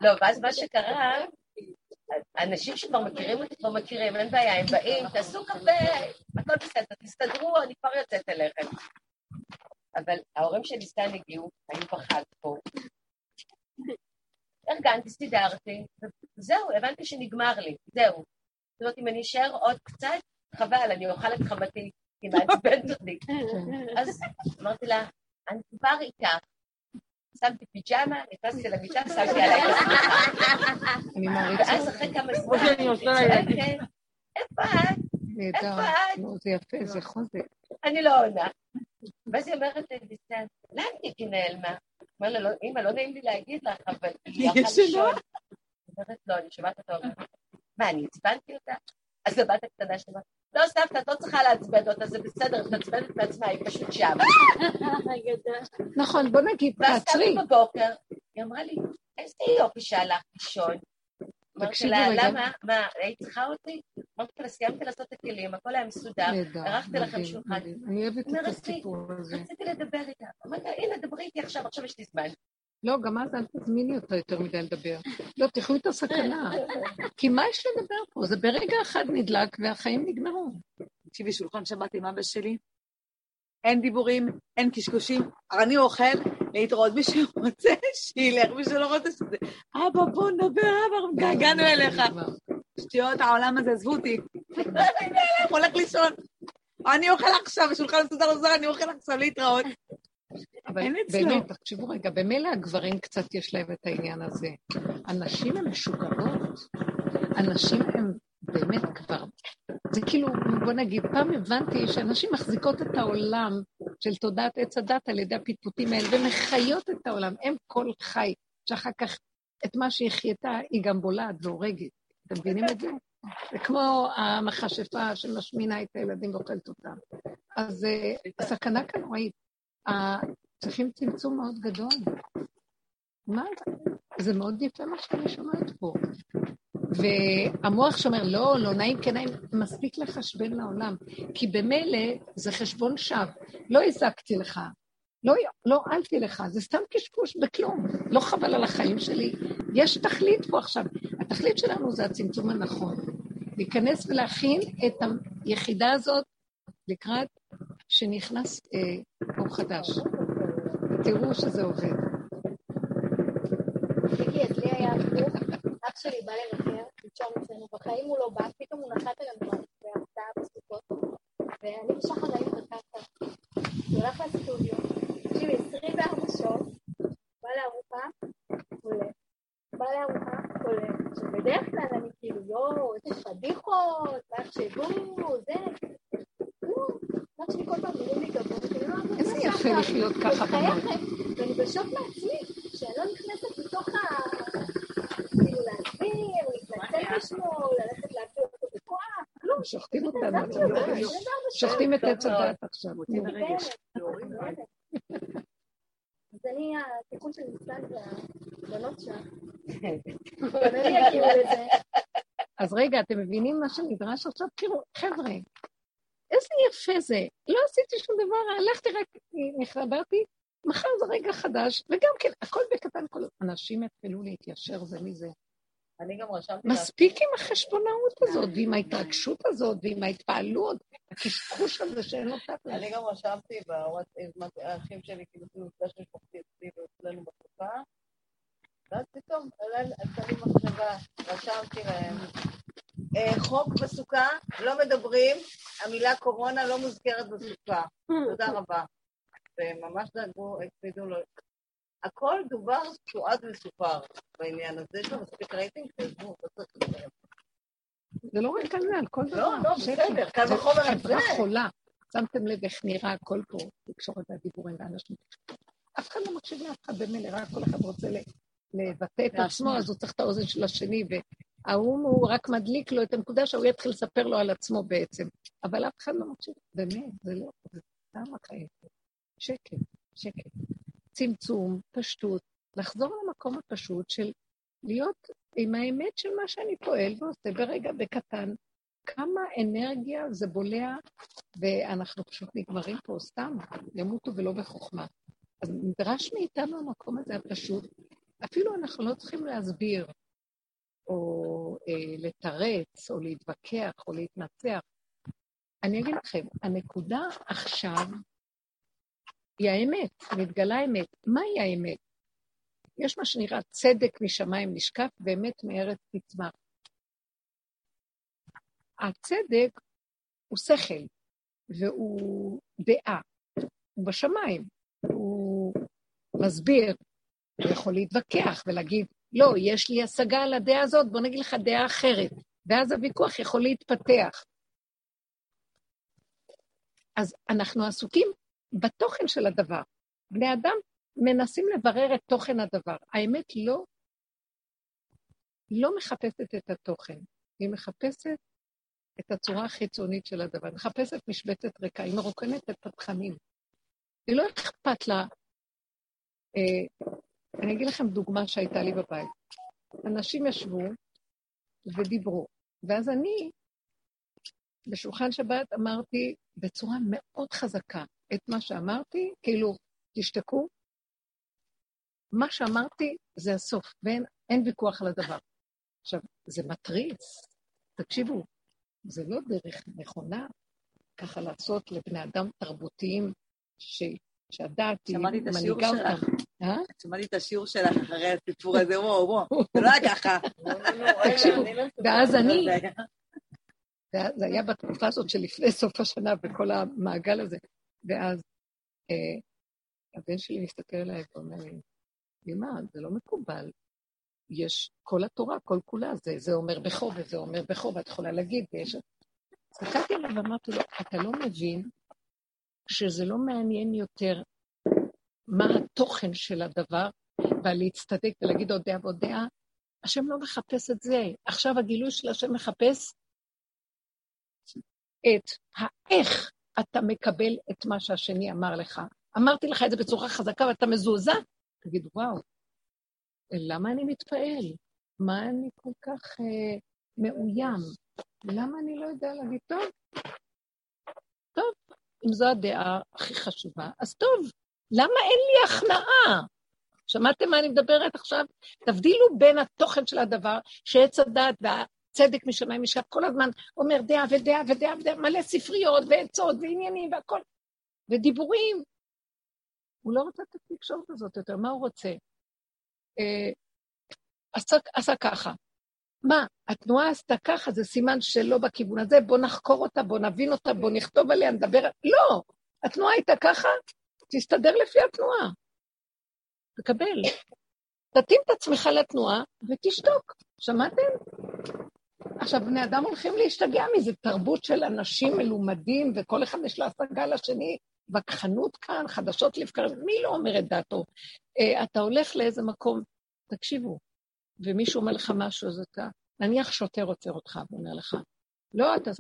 לא, ואז מה שקרה, אנשים שכבר מכירים אותי, כבר מכירים, אין בעיה, הם באים, תעשו קפה, הכל בסדר, תסתדרו, אני כבר יוצאת אליכם. אבל ההורים שלי סתם הגיעו, אני פחד פה. ארגנתי, סתידרתי, וזהו, הבנתי שנגמר לי, זהו. זאת אומרת, אם אני אשאר עוד קצת, חבל, אני אוכל את חמתי, כי מעצבנת אותי. אז אמרתי לה, אני כבר איתך. שמתי פיג'אמה, נפסתי למיטה, שמתי עליי לסמיכה. ואז אחרי כמה זמן, אני צועקת, איפה את? איפה את? זה יפה, זה חוזק. אני לא עונה. ואז היא אומרת לביסן, למה היא נעלמה? אמרה לה, אמא, לא נעים לי להגיד לך, אבל היא הלכה לשאול. היא אומרת, לא, אני שומעת אותו. מה, אני הצבנתי אותה? אז הבת הקטנה שלה, לא, סבתא, את לא צריכה להצבד אותה, זה בסדר, את עצבדת בעצמה, היא פשוט שם. נכון, בוא נגיד, תעצרי. ועשתה בבוקר, היא אמרה לי, איזה יופי שהלך לישון. אמרתי לה, למה, מה, היא צריכה אותי? אמרתי לה, סיימתי לעשות את הכלים, הכל היה מסודר, ערכתי לכם שולחן. אני אוהבת את הסיפור הזה. רציתי לדבר איתה, אמרתי לה, הנה, דברי איתי עכשיו, עכשיו יש לי זמן. לא, גם אז אל תזמיני אותה יותר מדי לדבר. לא, תחוו את הסכנה. כי מה יש לדבר פה? זה ברגע אחד נדלק והחיים נגמרו. תקשיבי, שולחן שבת עם אבא שלי, אין דיבורים, אין קשקושים, אני אוכל להתראות מי שרוצה שילך, מי שלא רוצה שזה. אבא, בוא נדבר, אבא, געגענו אליך. שטויות, העולם הזה, עזבו אותי. הולך לישון. אני אוכל עכשיו, שולחן מסודר עוזר, אני אוכל עכשיו להתראות. אבל באמת, תחשבו רגע, במילא הגברים קצת יש להם את העניין הזה. הנשים הן משוגעות, הנשים הן באמת כבר, זה כאילו, בוא נגיד, פעם הבנתי שהנשים מחזיקות את העולם של תודעת עץ הדת על ידי הפיתותים האלה, ומחיות את העולם, הם כל חי, שאחר כך את מה שהחייתה היא גם בולעת והורגת. אתם מבינים את זה? זה כמו המחשפה שמשמינה את הילדים ואוכלת אותם. אז הסכנה כאן ראית. צריכים צמצום מאוד גדול. מה זה? זה מאוד יפה מה שאני שומעת פה. והמוח שאומר, לא, לא נעים, כן נעים, מספיק לחשבן לעולם. כי במילא זה חשבון שווא. לא הזקתי לך, לא, לא עלתי לך, זה סתם קשקוש בכלום. לא חבל על החיים שלי. יש תכלית פה עכשיו. התכלית שלנו זה הצמצום הנכון. להיכנס ולהכין את היחידה הזאת לקראת שנכנס אור חדש. תראו שזה עובד. תגידי, אז לי היה עבור, אח שלי בא לבקר, לישון אצלנו, בחיים הוא לא בא, פתאום הוא נחת על המדרכה, והרצאה בסוכות, ואני בשחר הייתי בקרקע. הוא הולך לסטודיו, תקשיבי, עשרים וארבע שעות, בא לארוחה, עולה. בא לארוחה, עולה. שבדרך כלל אני כאילו, יואו, איזה פדיחות, מה חשבו, זה... רק שלי כל פעם מראים לי גבוה, איזה יפה לחיות ככה בנות. ואני בשוק מעצמי, שאני לא נכנסת לתוך ה... כאילו להסביר, להתנצל בשמו, ללכת להביא אותו בכוח, כלום, שחטים אותנו, שחטים את עצת דעת עכשיו. אז אני, התיקון של נצטן והבנות שם, אני אקיעו את זה. אז רגע, אתם מבינים מה שנדרש עכשיו? תראו, חבר'ה, איזה יפה זה, לא עשיתי שום דבר, הלכתי רק, נחברתי, מחר זה רגע חדש, וגם כן, הכל בקטן, כל אנשים התחילו להתיישר זה מזה. אני גם רשמתי... מספיק עם החשבונאות הזאת, ועם ההתרגשות הזאת, ועם ההתפעלות, הקשקוש הזה שאין אותה. אני גם רשמתי, והאחים שלי כאילו נפגש משפחתי אצלי ואצלנו בתקופה, ואז פתאום, עשתה לי מחשבה, רשמתי להם, חוק בסוכה, לא מדברים, המילה קורונה לא מוזכרת בסוכה. תודה רבה. וממש דאגו, הקפידו לו... הכל דובר תועד מסופר בעניין הזה, יש לו מספיק רייטינג, תעזבו, זה לא רק על זה, על כל דבר. לא, לא, בסדר, כאן בחומר הזה. חברה חולה, שמתם לב איך נראה הכל פה, לקשורת הדיבורים לאנשים. אף אחד לא מקשיב לאף אחד במלרה, כל אחד רוצה לבטא את עצמו, אז הוא צריך את האוזן של השני, והאום הוא רק מדליק לו את הנקודה שהוא יתחיל לספר לו על עצמו בעצם. אבל אף אחד לא מקשיב, באמת, זה לא, זה סתם החייבת. שקל, שקל. צמצום, פשטות, לחזור למקום הפשוט של להיות עם האמת של מה שאני פועל ועושה ברגע בקטן, כמה אנרגיה זה בולע, ואנחנו פשוט נגמרים פה סתם, ימותו ולא בחוכמה. אז נדרש מאיתנו המקום הזה הפשוט, אפילו אנחנו לא צריכים להסביר, או אה, לתרץ, או להתווכח, או להתנצח. אני אגיד לכם, הנקודה עכשיו, היא האמת, מתגלה האמת. מהי האמת? יש מה שנראה צדק משמיים נשקף, ואמת מארץ תצמח. הצדק הוא שכל, והוא דעה, הוא בשמיים, הוא מסביר, הוא יכול להתווכח ולהגיד, לא, יש לי השגה על הדעה הזאת, בוא נגיד לך דעה אחרת, ואז הוויכוח יכול להתפתח. אז אנחנו עסוקים, בתוכן של הדבר. בני אדם מנסים לברר את תוכן הדבר. האמת לא, לא מחפשת את התוכן. היא מחפשת את הצורה החיצונית של הדבר. מחפשת משבצת ריקה. היא מרוקנת את התכנים. היא לא אכפת לה. אה, אני אגיד לכם דוגמה שהייתה לי בבית. אנשים ישבו ודיברו. ואז אני, בשולחן שבת, אמרתי בצורה מאוד חזקה. את מה שאמרתי, כאילו, תשתקו, מה שאמרתי זה הסוף, ואין אין ויכוח על הדבר. עכשיו, זה מטריץ, תקשיבו, זה לא דרך נכונה, ככה לעשות לבני אדם תרבותיים, ש, שהדעתי מנהיגה אותם. שמעתי את השיעור שלך אחרי הסיפור הזה, וואו, וואו, זה לא היה ככה. תקשיבו, ואז אני, זה היה בתקופה הזאת שלפני סוף השנה, וכל המעגל הזה, ואז אה, הבן שלי מסתכל עליי ואומר לי, אמא, זה לא מקובל. יש כל התורה, כל כולה, זה, זה אומר בחוב, וזה אומר בחוב, את יכולה להגיד, ויש... הסתכלתי עליו ואמרתי לו, אתה לא מבין שזה לא מעניין יותר מה התוכן של הדבר, ולהצטדק ולהגיד עוד דעה ועוד דעה, השם לא מחפש את זה. עכשיו הגילוי של השם מחפש את האיך, אתה מקבל את מה שהשני אמר לך. אמרתי לך את זה בצורה חזקה, ואתה מזועזע. תגיד, וואו, למה אני מתפעל? מה אני כל כך אה, מאוים? למה אני לא יודע להגיד, טוב? טוב, אם זו הדעה הכי חשובה, אז טוב, למה אין לי הכנעה? שמעתם מה אני מדברת עכשיו? תבדילו בין התוכן של הדבר, שעץ הדעת וה... צדק משמיים משקף, כל הזמן אומר דעה ודעה ודעה ודעה, מלא ספריות ועצות ועניינים והכל, ודיבורים. הוא לא רוצה את התקשורת הזאת יותר, מה הוא רוצה? עשה ככה. מה? התנועה עשתה ככה, זה סימן שלא בכיוון הזה, בוא נחקור אותה, בוא נבין אותה, בוא נכתוב עליה, נדבר... לא! התנועה הייתה ככה, תסתדר לפי התנועה. תקבל. תתאים את עצמך לתנועה ותשתוק. שמעתם? עכשיו, בני אדם הולכים להשתגע מזה, תרבות של אנשים מלומדים, וכל אחד יש לה השגה לשני, וכחנות כאן, חדשות לבקרים, מי לא אומר את דעתו? Uh, אתה הולך לאיזה מקום, תקשיבו, ומישהו אומר לך משהו, אז אתה, נניח שוטר עוצר אותך, ואומר לך, לא, אתה,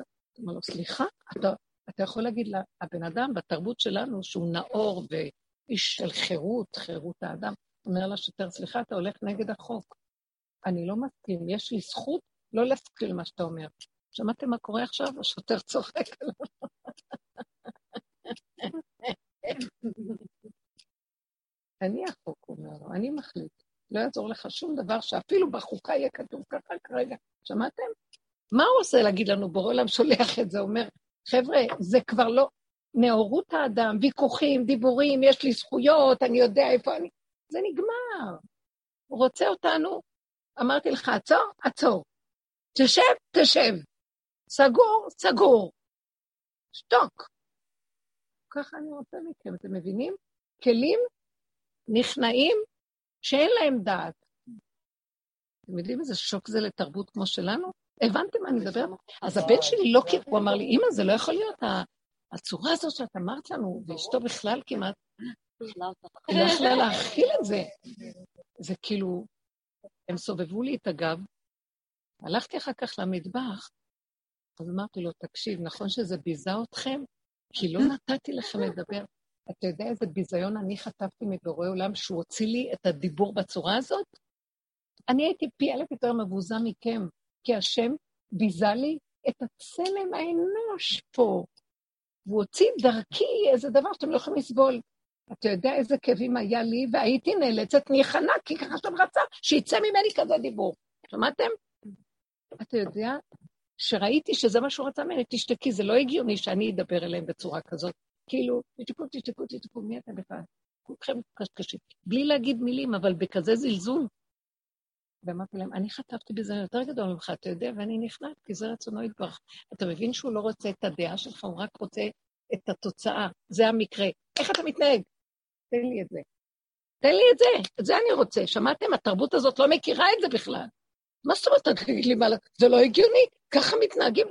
אומר לו, סליחה, אתה, אתה יכול להגיד לבן אדם, בתרבות שלנו, שהוא נאור ואיש של חירות, חירות האדם, אומר לה שוטר, סליחה, אתה הולך נגד החוק. אני לא מסכים, יש לי זכות לא להסכים למה שאתה אומר. שמעתם מה קורה עכשיו? השוטר צוחק עליו. אני החוק, אומר לו, אני מחליט. לא יעזור לך שום דבר שאפילו בחוקה יהיה כתוב ככה כרגע. שמעתם? מה הוא עושה להגיד לנו? בורא עולם שולח את זה, אומר, חבר'ה, זה כבר לא נאורות האדם, ויכוחים, דיבורים, יש לי זכויות, אני יודע איפה אני... זה נגמר. הוא רוצה אותנו, אמרתי לך, עצור, עצור. תשב, תשב. סגור, סגור. שתוק. ככה אני רוצה מכם, אתם מבינים? כלים נכנעים שאין להם דעת. אתם יודעים איזה שוק זה לתרבות כמו שלנו? הבנתם מה אני מדבר? אז הבן שלי לא כאילו, הוא אמר לי, אמא, זה לא יכול להיות, הצורה הזאת שאת אמרת לנו, ואשתו בכלל כמעט, היא לא יכלה להכיל את זה. זה כאילו, הם סובבו לי את הגב, הלכתי אחר כך למטבח, אז אמרתי לו, תקשיב, נכון שזה ביזה אתכם? כי לא נתתי לכם לדבר. אתה יודע איזה ביזיון אני חטפתי מבורא עולם, שהוא הוציא לי את הדיבור בצורה הזאת? אני הייתי פי אלף יותר מבוזה מכם, כי השם ביזה לי את הצלם האנוש פה, והוא הוציא דרכי איזה דבר שאתם לא יכולים לסבול. אתה יודע איזה כאבים היה לי, והייתי נאלצת ניחנה, כי ככה שאתם רצה, שיצא ממני כזה דיבור. שמעתם? אתה יודע, שראיתי שזה מה שהוא רצה ממני, תשתקי, זה לא הגיוני שאני אדבר אליהם בצורה כזאת. כאילו, תשתקו, תשתקו, תשתקו, מי אתם בכלל? כולכם קשקשים. בלי להגיד מילים, אבל בכזה זלזול. ואמרתי להם, אני חטפתי בזה יותר גדול ממך, אתה יודע, ואני נכנעת, כי זה רצונו יתברך. אתה מבין שהוא לא רוצה את הדעה שלך, הוא רק רוצה את התוצאה. זה המקרה. איך אתה מתנהג? תן לי את זה. תן לי את זה. את זה אני רוצה. שמעתם? התרבות הזאת לא מכירה את זה בכלל. מה זאת אומרת? תגיד לי, זה לא הגיוני? ככה מתנהגים?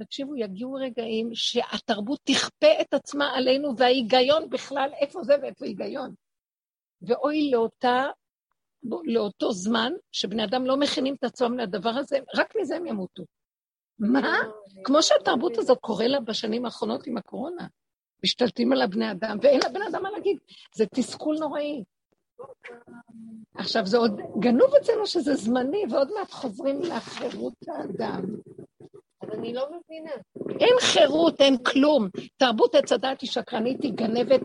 תקשיבו, יגיעו רגעים שהתרבות תכפה את עצמה עלינו, וההיגיון בכלל, איפה זה ואיפה היגיון? ואוי לאותה, לאותו זמן, שבני אדם לא מכינים את עצמם לדבר הזה, רק מזה הם ימותו. מה? כמו שהתרבות הזאת קורה לה בשנים האחרונות עם הקורונה. משתלטים על הבני אדם, ואין לבן אדם מה להגיד. זה תסכול נוראי. עכשיו, זה עוד גנוב אצלנו שזה זמני, ועוד מעט חוזרים לחירות האדם. אבל אני לא מבינה. אין חירות, אין כלום. תרבות הצדעת היא שקרנית, היא גנבת,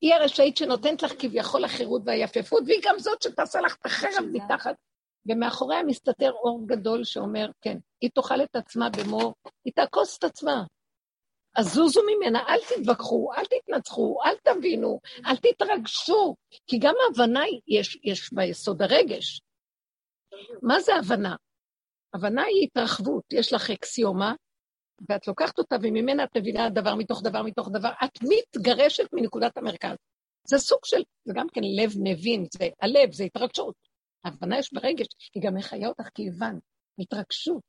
היא הרשאית שנותנת לך כביכול החירות והיפפות, והיא גם זאת שתעשה לך את החרב מתחת. ומאחוריה מסתתר אור גדול שאומר, כן, היא תאכל את עצמה במור, היא תעקוס את עצמה. אז זוזו ממנה, אל תתווכחו, אל תתנצחו, אל תבינו, אל תתרגשו, כי גם ההבנה יש, יש ביסוד הרגש. מה זה הבנה? הבנה היא התרחבות, יש לך אקסיומה, ואת לוקחת אותה, וממנה את מבינה דבר מתוך דבר מתוך דבר, את מתגרשת מנקודת המרכז. זה סוג של, זה גם כן לב מבין, זה הלב, זה התרגשות. ההבנה יש ברגש, היא גם מחיה אותך כאיוון, התרגשות.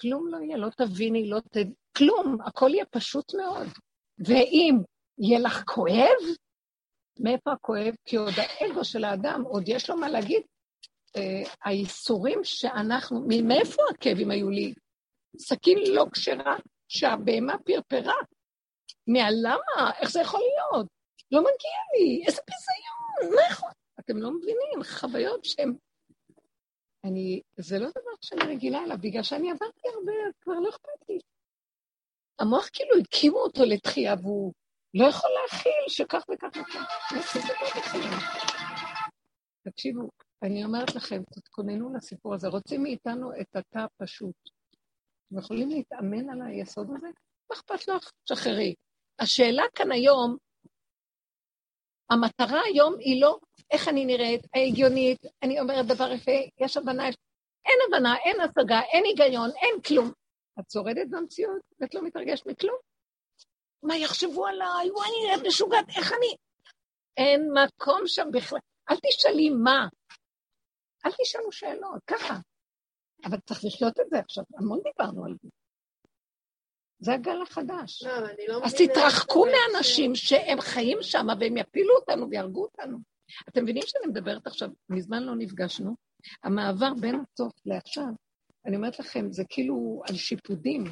כלום לא יהיה, לא תביני, לא ת... כלום, הכל יהיה פשוט מאוד. ואם יהיה לך כואב, מאיפה הכואב? כי עוד האגו של האדם, עוד יש לו מה להגיד, אה, האיסורים שאנחנו, מאיפה הכאבים היו לי? סכין לא כשרה, שהבהמה פרפרה. מהלמה? איך זה יכול להיות? לא מגיע לי, איזה ביזיון, מה יכול? אתם לא מבינים, חוויות שהן... אני, זה לא דבר שאני רגילה אליו, בגלל שאני עברתי הרבה, כבר לא אכפת לי. המוח כאילו הקימו אותו לתחייה, והוא לא יכול להכיל שכך וכך וכך. תקשיבו, אני אומרת לכם, תתכוננו לסיפור הזה, רוצים מאיתנו את התא פשוט. אתם יכולים להתאמן על היסוד הזה? מה אכפת לך? שחררי. השאלה כאן היום, המטרה היום היא לא איך אני נראית, ההגיונית, אני אומרת דבר יפה, יש הבנה, אין הבנה, אין השגה, אין היגיון, אין כלום. את צורדת במציאות, ואת לא מתרגשת מכלום. מה יחשבו עליי, וואי, אני נראית משוגעת, איך אני... אין מקום שם בכלל. אל תשאלי מה. אל תשאלו שאלות, ככה. אבל צריך לשלוט את זה עכשיו, המון דיברנו על זה. זה הגל החדש. לא, אני לא אז תתרחקו מאנשים ש... שהם חיים שם, והם יפילו אותנו וירגו אותנו. אתם מבינים שאני מדברת עכשיו, מזמן לא נפגשנו, המעבר בין הסוף לעכשיו, אני אומרת לכם, זה כאילו על שיפודים,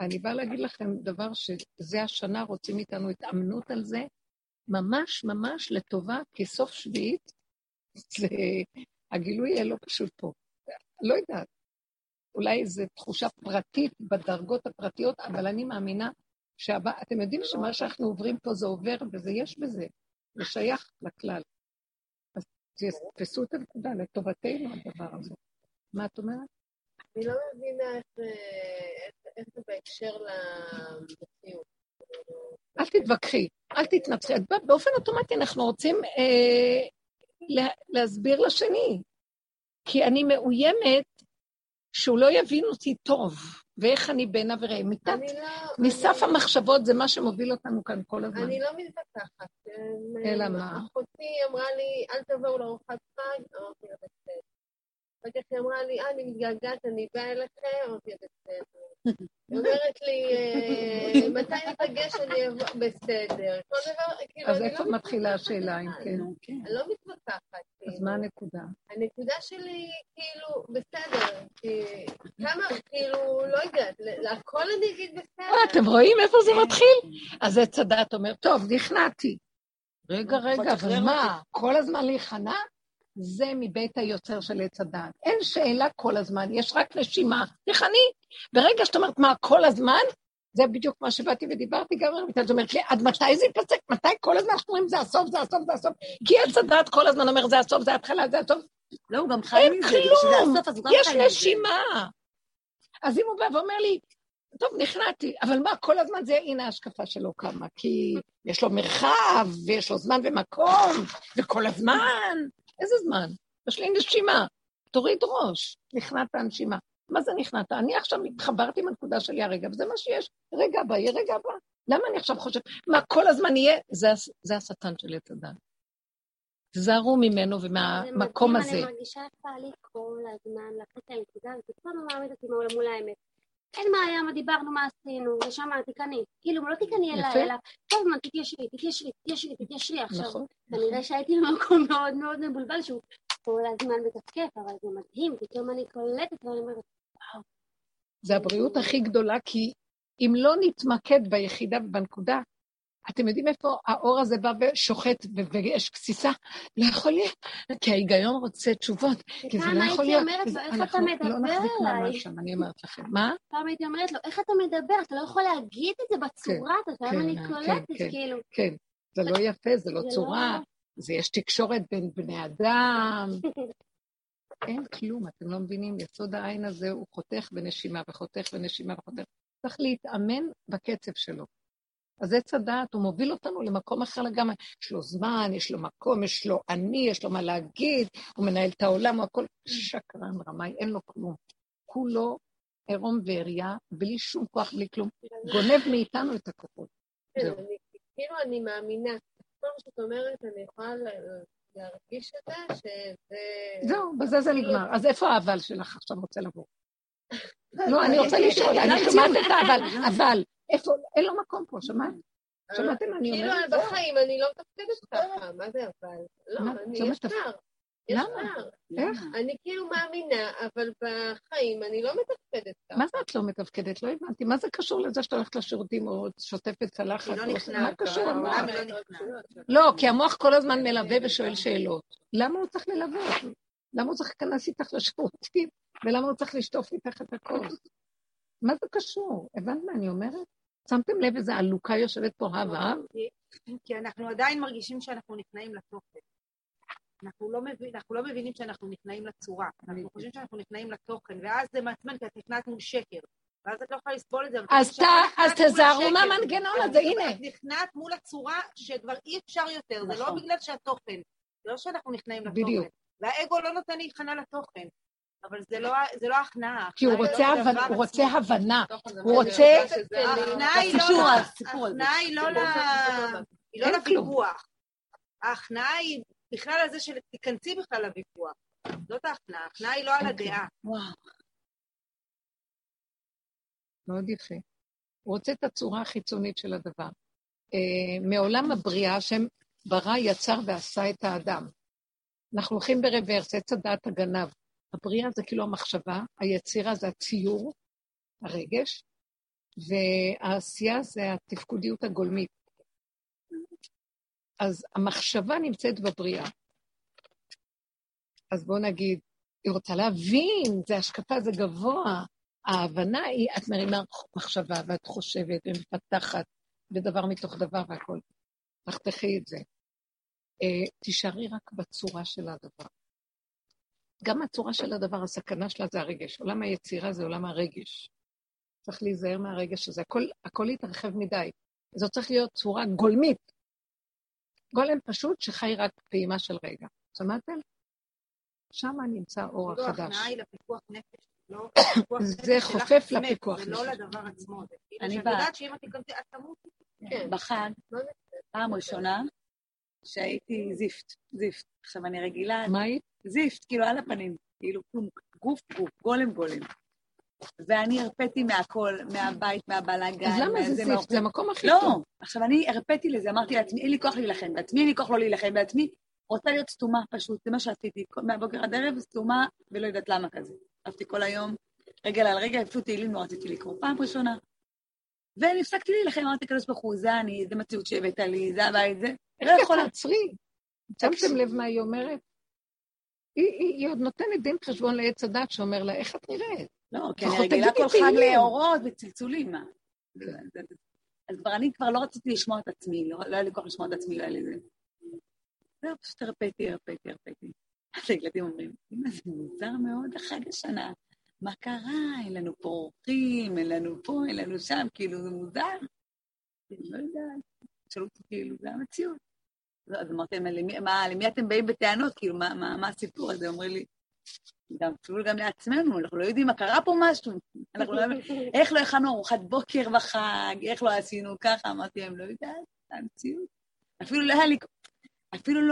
אני באה להגיד לכם דבר שזה השנה רוצים איתנו התאמנות על זה, ממש ממש לטובה, כי סוף שביעית, זה, הגילוי יהיה לא פשוט פה. לא יודעת, אולי זו תחושה פרטית בדרגות הפרטיות, אבל אני מאמינה שהבא, אתם יודעים שמה שאנחנו עוברים פה זה עובר, וזה יש בזה, זה שייך לכלל. אז תפסו את הנקודה, לטובתנו הדבר הזה. מה את אומרת? אני לא מבינה איך זה בהקשר למציאות. אל תתווכחי, אל תתנצחי. באופן אוטומטי אנחנו רוצים להסביר לשני, כי אני מאוימת שהוא לא יבין אותי טוב, ואיך אני בין עברי. מסף המחשבות זה מה שמוביל אותנו כאן כל הזמן. אני לא מתפתחת. אלא מה? אחותי אמרה לי, אל תבואו לארוחת חג, אמרתי לה בסדר. אחר כך היא אמרה לי, אני מתגעגעת, אני באה אליכם, אמרתי לה בסדר. היא אומרת לי, מתי נתגש אני אבוא בסדר. אז איפה מתחילה השאלה, אם כן? אני לא מתפתחת. אז מה הנקודה? הנקודה שלי, כאילו, בסדר. כמה, כאילו, לא יודעת, לכל אני אגיד בסדר. אתם רואים איפה זה מתחיל? אז את צדת אומר, טוב, נכנעתי. רגע, רגע, אבל מה? כל הזמן להיכנע? זה מבית היוצר של עץ הדעת. אין שאלה כל הזמן, יש רק נשימה. איך אני? ברגע שאת אומרת מה כל הזמן, זה בדיוק מה שבאתי ודיברתי גם על מיטל, זאת אומרת לי, עד מתי זה יתפסק? מתי כל הזמן אנחנו אומרים, זה הסוף, זה הסוף, זה הסוף? כי עץ הדעת כל הזמן אומר, זה הסוף, זה התחלה, זה הסוף. לא, הוא גם חיים עם זה. אין כלום, יש נשימה. אז אם הוא בא ואומר לי, טוב, נכנעתי, אבל מה, כל הזמן זה, הנה ההשקפה שלו כמה, כי יש לו מרחב, ויש לו זמן ומקום, וכל הזמן. איזה זמן? יש לי נשימה, תוריד ראש, נכנעת הנשימה. מה זה נכנעת? אני עכשיו התחברתי עם הנקודה שלי הרגע, וזה מה שיש, רגע הבא, יהיה רגע הבא. למה אני עכשיו חושב? מה, כל הזמן יהיה? זה, זה השטן של עץ הדעת. תזהרו ממנו ומהמקום הזה. אני מרגישה פעלי כל הזמן, לקחת הנקודה, וכבר לא מעמיד אותי מול האמת. אין מה היה, מה דיברנו, מה עשינו, ושמה, תיקני. כאילו, לא תיקני אליי, אלא, כל הזמן, תתיישרי, תתיישרי, תתיישרי, תתיישרי עכשיו. כנראה שהייתי במקום מאוד מאוד מבולבל, שהוא כל הזמן מתפקף, אבל זה מדהים, פתאום אני קולטת, ואני אומרת, וואו. זה הבריאות הכי גדולה, כי אם לא נתמקד ביחידה ובנקודה, אתם יודעים איפה האור הזה בא ושוחט ויש כסיסה? לא יכול להיות, כי ההיגיון רוצה תשובות, כי זה לא יכול להיות. פעם הייתי אומרת לו, איך אתה מדבר עליי? לא נחזיק מעמד שם, אני אומרת לכם. מה? פעם הייתי אומרת לו, איך אתה מדבר? אתה לא יכול להגיד את זה בצורה, אתה יודע מה אני קולטת, כאילו. כן, זה לא יפה, זה לא צורה, יש תקשורת בין בני אדם. אין כלום, אתם לא מבינים, יסוד העין הזה הוא חותך בנשימה וחותך בנשימה וחותך. צריך להתאמן בקצב שלו. אז עץ הדעת, הוא מוביל אותנו למקום אחר לגמרי, יש לו זמן, יש לו מקום, יש לו אני, יש לו מה להגיד, הוא מנהל את העולם, הוא הכל שקרן רמאי, אין לו כלום. כולו עירום ועירייה, בלי שום כוח, בלי כלום, גונב מאיתנו את הכוחות. כאילו אני מאמינה, כמו שאת אומרת, אני יכולה להרגיש את זה, שזה... זהו, בזה זה נגמר. אז איפה האבל שלך עכשיו רוצה לבוא? לא, אני רוצה לשאול, אני שומעת את האבל, אבל... איפה, אין לו מקום פה, שמעת? שמעתם, אני אומרת? כאילו, בחיים, אני לא מתפקדת ככה, מה זה אבל? לא, אני ישר, ישר. איך? אני כאילו מאמינה, אבל בחיים אני לא מתפקדת ככה. מה זה את לא מתפקדת? לא הבנתי. מה זה קשור לזה שאתה הולכת לשירותים או שוטפת צלחת? לא נכנעת. מה קשור? לא, כי המוח כל הזמן מלווה ושואל שאלות. למה הוא צריך ללוות? למה הוא צריך להכנס איתך לשירותים? ולמה הוא צריך לשטוף איתך את הכל? מה זה קשור? הבנת מה אני אומרת? שמתם לב איזה עלוקה יושבת פה הבאה? כי אנחנו עדיין מרגישים שאנחנו נכנעים לתוכן. אנחנו לא מבינים, אנחנו לא מבינים שאנחנו נכנעים לצורה. אנחנו חושבים שאנחנו נכנעים לתוכן, ואז זה מעצמן, כי את נכנעת מול שקר. ואז את לא יכולה לסבול את זה. אז תזהרו מה המנגנון הזה, הנה. את נכנעת מול הצורה שכבר אי אפשר יותר. זה לא בגלל שהתוכן. זה לא שאנחנו נכנעים לתוכן. והאגו לא נותן להיכנע לתוכן. אבל זה לא, זה לא הכנעה. כי הוא רוצה הבנה, הוא רוצה... ההכנעה היא לא לוויכוח. ההכנעה היא בכלל על זה שתיכנסי בכלל לוויכוח. זאת ההכנעה, ההכנעה היא לא על הדעה. מאוד יפה. הוא רוצה את הצורה החיצונית של הדבר. מעולם הבריאה, השם ברא, יצר ועשה את האדם. אנחנו הולכים ברוורס, עץ הדעת הגנב. הבריאה זה כאילו המחשבה, היצירה זה הציור, הרגש, והעשייה זה התפקודיות הגולמית. אז המחשבה נמצאת בבריאה. אז בואו נגיד, היא רוצה להבין, זה השקפה, זה גבוה. ההבנה היא, את מרימה מחשבה, ואת חושבת, ומפתחת, ודבר מתוך דבר והכל. תחתכי את זה. תישארי רק בצורה של הדבר. גם הצורה של הדבר, הסכנה שלה זה הרגש. עולם היצירה זה עולם הרגש. צריך להיזהר מהרגש הזה. הכל, הכל יתרחב מדי. זו צריך להיות צורה גולמית. גולם פשוט שחי רק פעימה של רגע. שמעתם? שם נמצא אור החדש. זו הכנעה היא לפיקוח נפש. זה חופף לפיקוח נפש. זה לא לדבר עצמו. אני יודעת שאם את תמותי. בחן, פעם ראשונה, שהייתי זיפט. זיפט. עכשיו אני רגילה. מה היא? זיפט, כאילו על הפנים. כאילו גוף גוף, גולם גולם. ואני הרפאתי מהכל, מהבית, מהבלגן. אז למה זה זיפט? זה המקום הכי טוב. לא, עכשיו אני הרפאתי לזה, אמרתי לעצמי, אין לי כוח להילחם בעצמי, אין לי כוח לא להילחם בעצמי, רוצה להיות סתומה פשוט, זה מה שעשיתי, מהבוקר עד ערב סתומה, ולא יודעת למה כזה. עפתי כל היום, רגל על רגל, אפילו תהילים לא רציתי לקרוא פעם ראשונה, ונפסקתי להילחם, אמרתי קדוש ברוך הוא, זה אני, זה מציאות שהבאת לי, זה הבית, זה... איך תעצרי? שמתם לב מה היא אומרת? היא עוד נותנת דין חשבון לעץ הדת שאומר לה, איך את נראית? לא, כי אני רגילה כל חג לאורות וצלצולים. אז כבר אני כבר לא רציתי לשמוע את עצמי, לא היה לי כוח לשמוע את עצמי, לא היה לי זה. זהו, פשוט הרפאתי, הרפאתי, הרפאתי. אז הילדים אומרים, אמא, זה מוזר מאוד החג השנה. מה קרה? אין לנו פה אורחים, אין לנו פה, אין לנו שם, כאילו זה מוזר. אני לא יודעת, שאלו אותי כאילו, זה המציאות. אז אמרתי, למי אתם באים בטענות? כאילו, מה הסיפור הזה? אומרים לי, גם אפילו גם לעצמנו, אנחנו לא יודעים מה קרה פה משהו, איך לא הכנו ארוחת בוקר וחג, איך לא עשינו ככה, אמרתי להם, לא יודעת, המציאות. אפילו לא היה לי, אפילו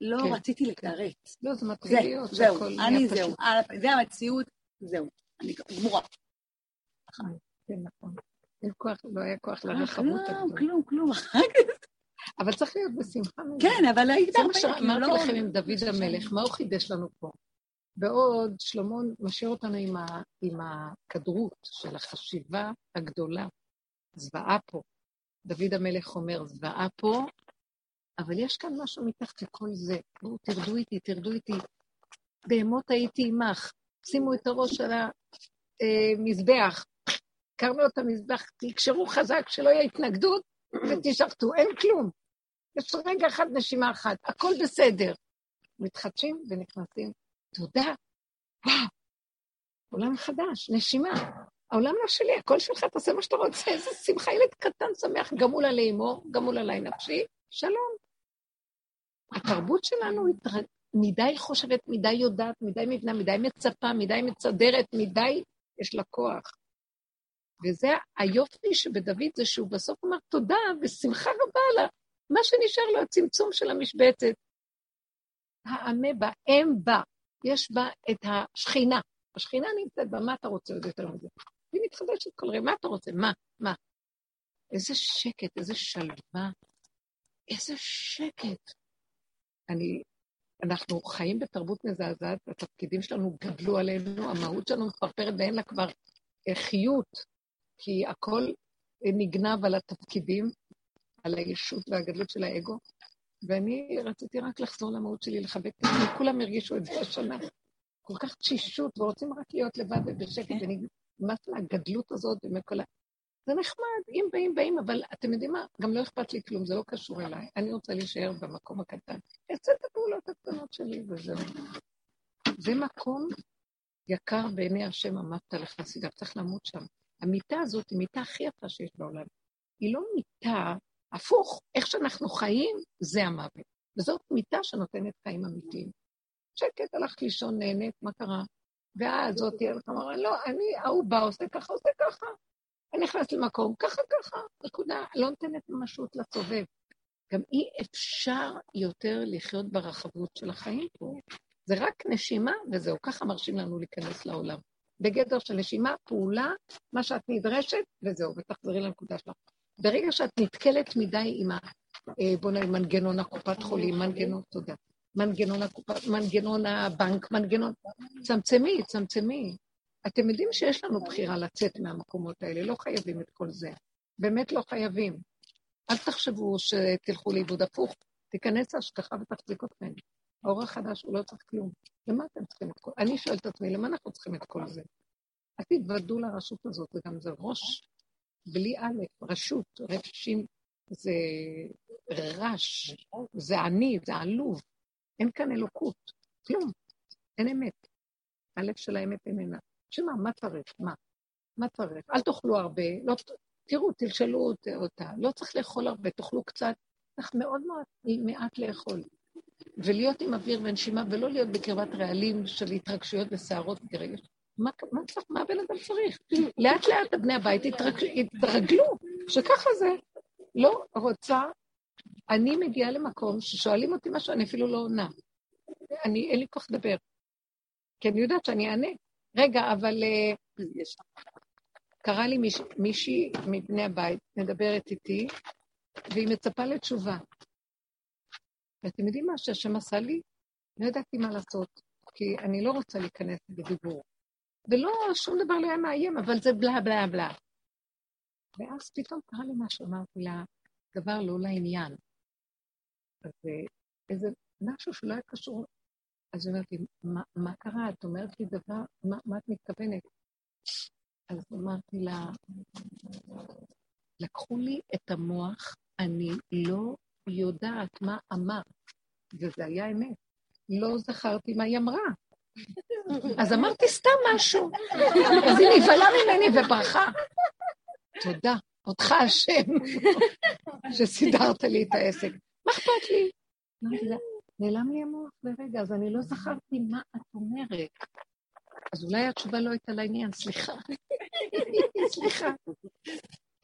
לא רציתי לקראת. לא, זה מתחיל להיות. זהו, אני זהו, זה המציאות, זהו, אני גמורה. כן, נכון. לא היה כוח לרחבות. כלום, כלום, כלום. אבל צריך להיות בשמחה. כן, אבל הייתי... זה מה שאמרתי לכם עם דוד המלך, מה הוא חידש לנו פה? בעוד שלמון משאיר אותנו עם, ה, עם הכדרות של החשיבה הגדולה, זוועה פה. דוד המלך אומר, זוועה פה, אבל יש כאן משהו מתחת לכל זה. בואו, תרדו איתי, תרדו איתי. בהמות הייתי עמך, שימו את הראש על המזבח, קרנו את המזבח, תקשרו חזק שלא יהיה התנגדות, ותשחטו, אין כלום. יש רגע אחד, נשימה אחת, הכל בסדר. מתחדשים ונכנסים. תודה, וואו, עולם חדש, נשימה, העולם לא שלי, הכל שלך, תעשה מה שאתה רוצה, איזה שמחה, ילד קטן, שמח, גמול עלי אמור, גמול עלי נפשי, שלום. התרבות שלנו היא מדי חושבת, מדי יודעת, מדי מבנה, מדי מצפה, מדי מצדרת, מדי יש לה כוח. וזה היופי שבדוד זה שהוא בסוף אומר תודה, ושמחה רבה לה, מה שנשאר לו הצמצום של המשבצת, העמה בה, הם בה. יש בה את השכינה. השכינה נמצאת בה, מה אתה רוצה עוד יותר מזה? היא מתחדשת כל רגע, מה אתה רוצה? מה? מה? איזה שקט, איזה שלווה, איזה שקט. אני, אנחנו חיים בתרבות מזעזעת, התפקידים שלנו גדלו עלינו, המהות שלנו מפרפרת ואין לה כבר חיות, כי הכל נגנב על התפקידים, על הישות והגדלות של האגו, ואני רציתי רק לחזור למהות שלי, לחבק את זה, כולם הרגישו את זה השנה. כל כך תשישות, ורוצים רק להיות לבד ובשקט, ואני נמאס מהגדלות הזאת, ומכל ה... זה נחמד, אם באים, באים, אבל אתם יודעים מה? גם לא אכפת לי כלום, זה לא קשור אליי. אני רוצה להישאר במקום הקטן. אעשה את הפעולות הקטנות שלי, וזהו. זה מקום יקר בעיני השם, עמדת לך, סיגב, צריך לעמוד שם. המיטה הזאת היא מיטה הכי יפה שיש בעולם. היא לא מיטה... הפוך, איך שאנחנו חיים, זה המוות. וזאת מיטה שנותנת חיים אמיתיים. שקט, הלכת לישון, נהנית, מה קרה? ואז זאת תהיה לך, אמרה, לא, אני, ההוא בא, עושה ככה, עושה ככה. אני נכנס למקום, ככה, ככה, נקודה, לא נותנת ממשות לסובב. גם אי אפשר יותר לחיות ברחבות של החיים פה. זה רק נשימה, וזהו, ככה מרשים לנו להיכנס לעולם. בגדר של נשימה, פעולה, מה שאת נדרשת, וזהו, ותחזרי לנקודה שלך. ברגע שאת נתקלת מדי עם ה... בוא נגיד, מנגנון הקופת חולים, מנגנון, תודה. מנגנון הקופת, מנגנון הבנק, מנגנון... צמצמי, צמצמי. אתם יודעים שיש לנו בחירה לצאת מהמקומות האלה, לא חייבים את כל זה, באמת לא חייבים. אל תחשבו שתלכו לאיבוד, הפוך, תיכנס השכחה ותחזיק אתכם. האור החדש הוא לא צריך כלום. למה אתם צריכים את כל זה? אני שואל את עצמי, למה אנחנו צריכים את כל זה? אז תתוודו לרשות הזאת, וגם זה ראש, בלי א', רשות, רפשים, זה רש, זה עני, זה עלוב, אין כאן אלוקות, כלום, אין אמת. הלב של האמת איננה. שמה, מה תרף? מה? מה תרף? אל תאכלו הרבה, לא, תראו, תלשלו אותה, לא צריך לאכול הרבה, תאכלו קצת, צריך מאוד מעט, מעט לאכול. ולהיות עם אוויר ונשימה, ולא להיות בקרבת רעלים של התרגשויות וסערות גרגש. מה, מה, מה הבן אדם צריך? לאט לאט הבני הבית התרג, התרגלו, שככה זה. לא רוצה, אני מגיעה למקום ששואלים אותי משהו, אני אפילו לא עונה. אני, אין לי כוח לדבר. כי אני יודעת שאני אענה. רגע, אבל קרא לי מיש, מישהי מבני הבית, מדברת איתי, והיא מצפה לתשובה. ואתם יודעים מה שהשם עשה לי? לא ידעתי מה לעשות, כי אני לא רוצה להיכנס בדיבור. ולא, שום דבר לא היה מאיים, אבל זה בלה בלה בלה. ואז פתאום קרה לי משהו, אמרתי לה, דבר לא לעניין. אז איזה משהו שלא היה קשור. אז היא אומרת לי, מה, מה קרה? את אומרת לי דבר, מה, מה את מתכוונת? אז אמרתי לה, לקחו לי את המוח, אני לא יודעת מה אמרת. וזה היה אמת. לא זכרתי מה היא אמרה. אז אמרתי סתם משהו. אז היא נבהלה ממני וברחה. תודה, אותך השם, שסידרת לי את העסק. מה אכפת לי? נעלם לי המוח ברגע, אז אני לא זכרתי מה את אומרת. אז אולי התשובה לא הייתה לעניין, סליחה. סליחה.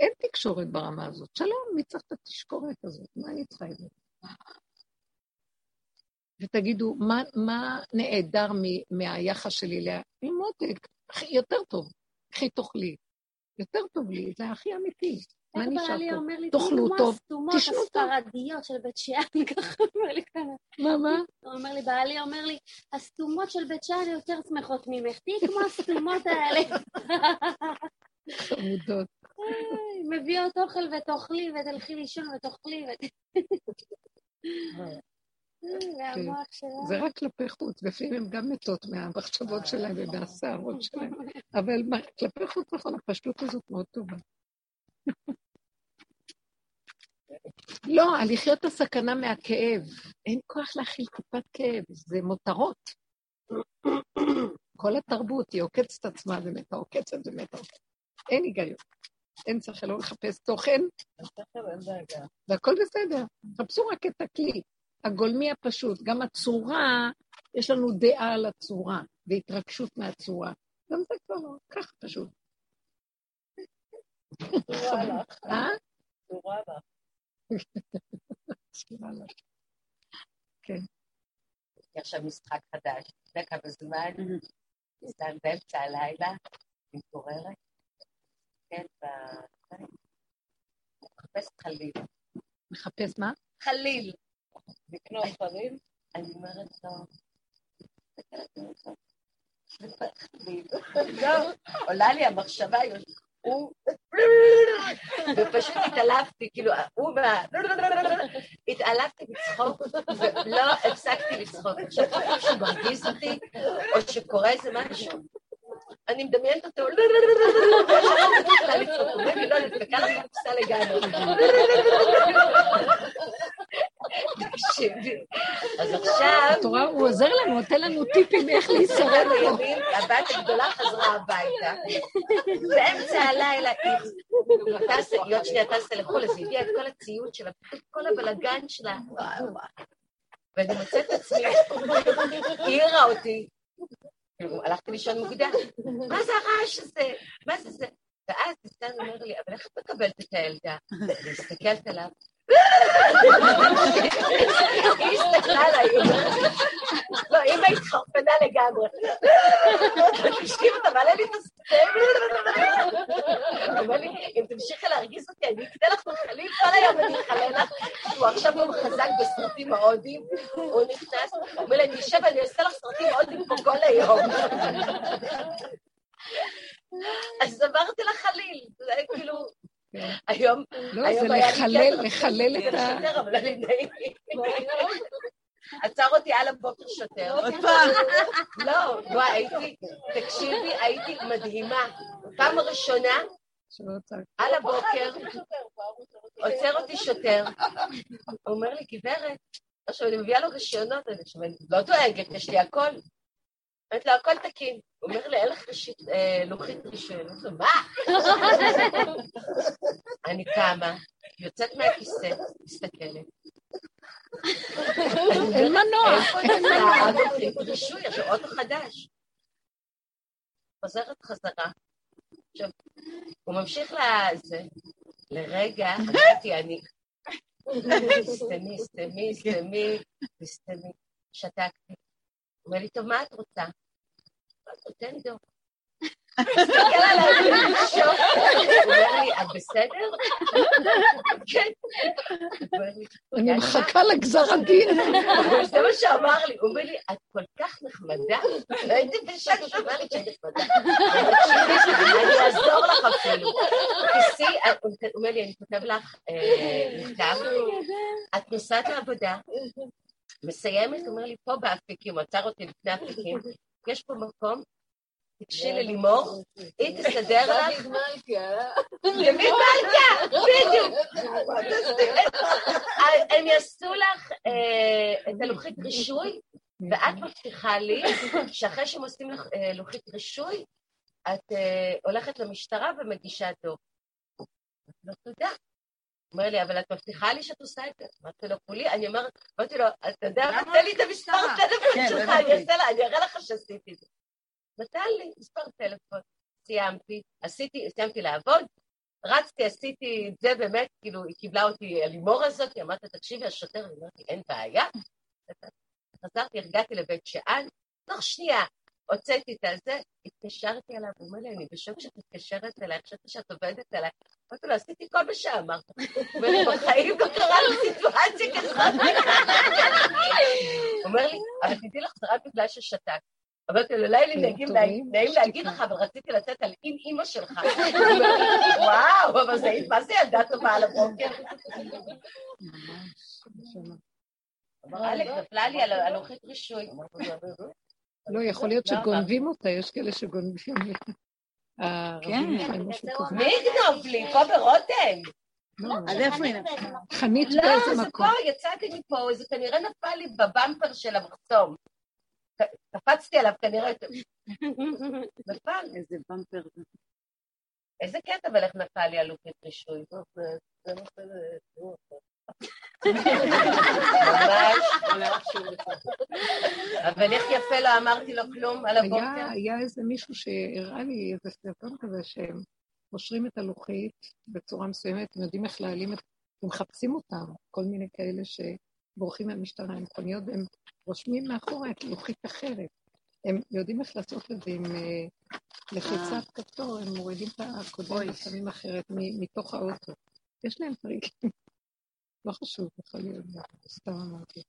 אין תקשורת ברמה הזאת. שלום, מי צריך את התשקורת הזאת? מה אני צריכה את זה? ותגידו, מה, מה נעדר מהיחס שלי למותק? יותר טוב, קחי תאכלי. יותר טוב לי, זה הכי אמיתי. מה נשאר פה? תאכלו טוב, תשנו טוב. כמו הספרדיות של בית שען, ככה אומר לי כאן. מה, מה? הוא אומר לי, בעלי אומר לי, הסתומות של בית שען יותר שמחות ממך, תהי כמו הסתומות האלה. חמודות. מביאות אוכל ותאכלי, ותלכי לישון ותאכלי. זה רק כלפי חוץ, בפנים הם גם מתות מהמחשבות שלהם ומהסערות שלהם, אבל כלפי חוץ נכון, הפשטות הזאת מאוד טובה. לא, לחיות הסכנה מהכאב, אין כוח להכיל טיפת כאב, זה מותרות. כל התרבות היא עוקצת עצמה ומתה, עוקצת ומתה, אין היגיון. אין שכל, לא לחפש תוכן, והכל בסדר, חפשו רק את הכלי. הגולמי הפשוט, גם הצורה, יש לנו דעה על הצורה, והתרגשות מהצורה. גם זה כבר לא, ככה פשוט. צורה לך. אה? צורה לך. צורה לך. כן. יש עכשיו משחק חדש, דקה בזמן, בזמן באמצע הלילה, מתעוררת, כן, מחפש חליל. מחפש מה? חליל. לקנות חליל, אני אומרת טוב, עולה לי המחשבה, ופשוט התעלפתי, כאילו, התעלפתי לצחוק, ולא הפסקתי לצחוק, שחושב שמרגיז אותי, או שקורה איזה משהו, אני מדמיינת אותו, לא, לא, לא, לא, לא, לא, לא, לא, לא, הוא אומר לי, לא, נתפקה לך מפסה לגמרי. תקשיבי. אז עכשיו... התורה, הוא עוזר לנו, נותן לנו טיפים איך להישרד לו. הבת הגדולה חזרה הביתה. באמצע הלילה, היא עוד שנייה טסה לחול, אז היא הביאה את כל הציוד שלה, את כל הבלגן שלה. ואני מוצאת עצמי, היא הראה אותי. הלכתי לישון מוקדם, מה זה הרעש הזה? מה זה זה? ואז ניסן אומר לי, אבל איך את מקבלת את הילדה? היא הסתכלת עליו. היא הסתכלה עליי, היא אומרת, לא, אמא התחרפנה לגמרי. תקשיב, אתה מעלה לי את הסתם. אומר לי, אם תמשיכי להרגיז אותי, אני אקנה לך מחליף, כל היום אני אחלה לך. הוא עכשיו גם חזק בסרטים ההודיים, הוא נכנס, הוא אומר לי, אני אשב, אני אעשה לך סרטים ההודיים פה כל היום. אז עברת לחליל, זה כאילו, היום, לא, זה לחלל, לחלל את ה... עצר אותי על הבוקר שוטר. עוד פעם. לא, בוא, הייתי, תקשיבי, הייתי מדהימה. פעם הראשונה, על הבוקר, עוצר אותי שוטר. הוא אומר לי, גברת, עכשיו אני מביאה לו רשיונות, אני חושבת, לא דואגת, יש לי הכל. אמרתי לו, הכל תקין. הוא אומר לי, אין לך לוחית רישיון. אני אומר, מה? אני קמה, יוצאת מהכיסא, מסתכלת. אין מנוח, אין מנוח. רישוי, יש אוטו חדש. חוזרת חזרה. עכשיו, הוא ממשיך לזה. לרגע, אמרתי, אני... סתמי, סתמי, סתמי, סתמי. שתקתי. הוא אומר לי, טוב, מה את רוצה? תן דו. תסתכל עליי, אני שוק. הוא אומר לי, את בסדר? כן. אני מחכה לגזר הדין. זה מה שאמר לי, הוא אומר לי, את כל כך נחמדה. לא הייתי בשק, הוא אמר לי, שאני נחמדה. אני אעזור לך אפילו. הוא אומר לי, אני כותב לך מכתב, את נוסעת לעבודה, מסיימת, אומר לי, פה באפיקים, עצר אותי לפני אפיקים, יש פה מקום, תקשי ללימור, היא תסדר לך. דוד מלכה. דוד מלכה, בדיוק. הם יעשו לך את הלוחית רישוי, ואת מבטיחה לי, שאחרי שהם עושים לך לוחית רישוי, את הולכת למשטרה ומגישה דוח. לא תודה. אומר לי, אבל את מבטיחה לי שאת עושה את זה? אמרתי לו, כולי, אני אמרתי לו, אתה יודע, תן לי את המספר טלפון שלך, אני אראה לך שעשיתי את זה. נתן לי מספר טלפון, סיימתי, עשיתי, סיימתי לעבוד, רצתי, עשיתי את זה באמת, כאילו, היא קיבלה אותי הלימור הזאת, היא אמרת, תקשיבי, השוטר, אני אמרתי, אין בעיה. חזרתי, הרגעתי לבית שאן, תוך שנייה, הוצאתי את הזה, התקשרתי עליו, הוא אומר לי, אני בשוק שאת מתקשרת אליי, חשבתי שאת עובדת אליי, אמרתי לו, עשיתי כל מה שאמרת, ובחיים לא קרה לו סיטואציה כזאת. הוא אומר לי, אבל תדעי לך, זה רק בגלל ששתק. אמרתי לו, אולי לי נעים להגיד לך, אבל רציתי לתת על אין אימא שלך. וואו, אבל זה, מה זה ילדה טובה על הבוקר? אלק, נפלה לי על הלוחית רישוי. לא, יכול להיות שגונבים אותה, יש כאלה שגונבים. כן. מי יגנוב לי? פה ברותם. אז איפה הנה? חנית באיזה מקום. לא, זה פה, יצאתי מפה, זה כנראה נפל לי בבמפר של המחסום. קפצתי עליו, כנראה... נפל. איזה במפר. איזה קטע, אבל איך נפל לי הלוחית רישוי? טוב, זה נפל רוח. אבל איך יפה לא אמרתי לו כלום על הבוקר. היה איזה מישהו שהראה לי איזה סרטון כזה שהם מושרים את הלוחית בצורה מסוימת, הם יודעים איך להעלים את, הם מחפשים אותם, כל מיני כאלה שבורחים מהמשטרה, הם מכוניות, הם רושמים מאחורי את לוחית אחרת, הם יודעים איך לעשות את זה עם לחיצת כפתור, הם מורידים את הקודם לפעמים אחרת מתוך האוטו, יש להם פריקים. לא חשוב, יכול להיות, סתם אמרתי.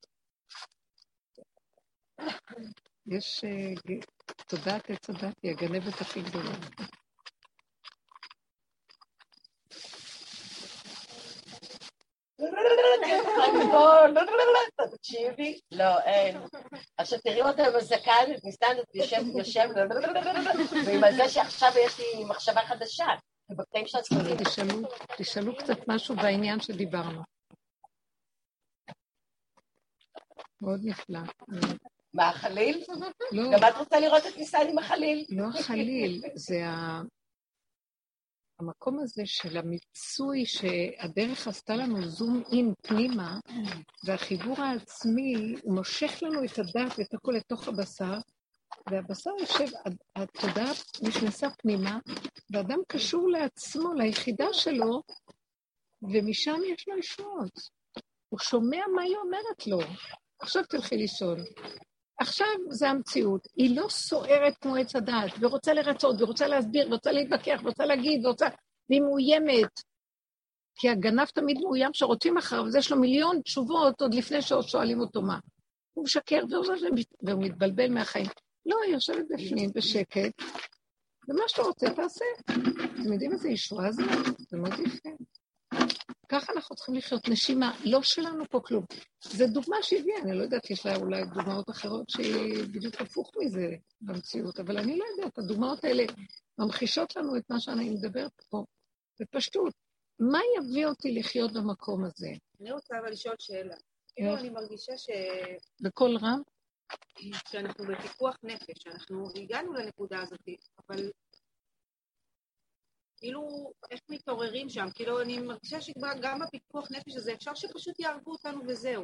יש תודעת עץ הדת, היא הגנבת הכי גדולה. תקשיבי? לא, אין. עכשיו תראי אותה עם הזקן, מסתנת, יושב, יושב, ועם הזה שעכשיו יש לי מחשבה חדשה. תשאלו קצת משהו בעניין שדיברנו. מאוד נפלא. מה, החליל? לא. גם את רוצה לראות את ניסן עם החליל? לא החליל, זה המקום הזה של המיצוי שהדרך עשתה לנו זום אין פנימה, והחיבור העצמי, הוא מושך לנו את הדף, את הכל לתוך הבשר, והבשר יושב, התודעה נכנסה פנימה, ואדם קשור לעצמו, ליחידה שלו, ומשם יש לו ישועות. הוא שומע מה היא אומרת לו. עכשיו תלכי לישון. עכשיו זה המציאות. היא לא סוערת כמו עץ הדעת, ורוצה לרצות, ורוצה להסביר, ורוצה להתווכח, ורוצה להגיד, ורוצה... והיא מאוימת. כי הגנב תמיד מאוים שרוצים אחריו, אז יש לו מיליון תשובות עוד לפני ששואלים אותו מה. הוא משקר, והוא מתבלבל מהחיים. לא, היא יושבת בפנים בשקט, ומה שאתה רוצה תעשה. אתם יודעים איזה ישועה זה? זה מאוד יפה. ככה אנחנו צריכים לחיות, נשימה, לא שלנו פה כלום. זו דוגמה שהביאה, אני לא יודעת, יש לה אולי דוגמאות אחרות שהיא בדיוק הפוך מזה במציאות, אבל אני לא יודעת, הדוגמאות האלה ממחישות לנו את מה שאני מדברת פה, בפשטות. מה יביא אותי לחיות במקום הזה? אני רוצה אבל לשאול שאלה. אם אני מרגישה ש... בכל רם? שאנחנו בפיקוח נפש, שאנחנו הגענו לנקודה הזאת, אבל... כאילו, איך מתעוררים שם? כאילו, אני מרגישה שגם בפיקוח נפש הזה, אפשר שפשוט יערגו אותנו וזהו.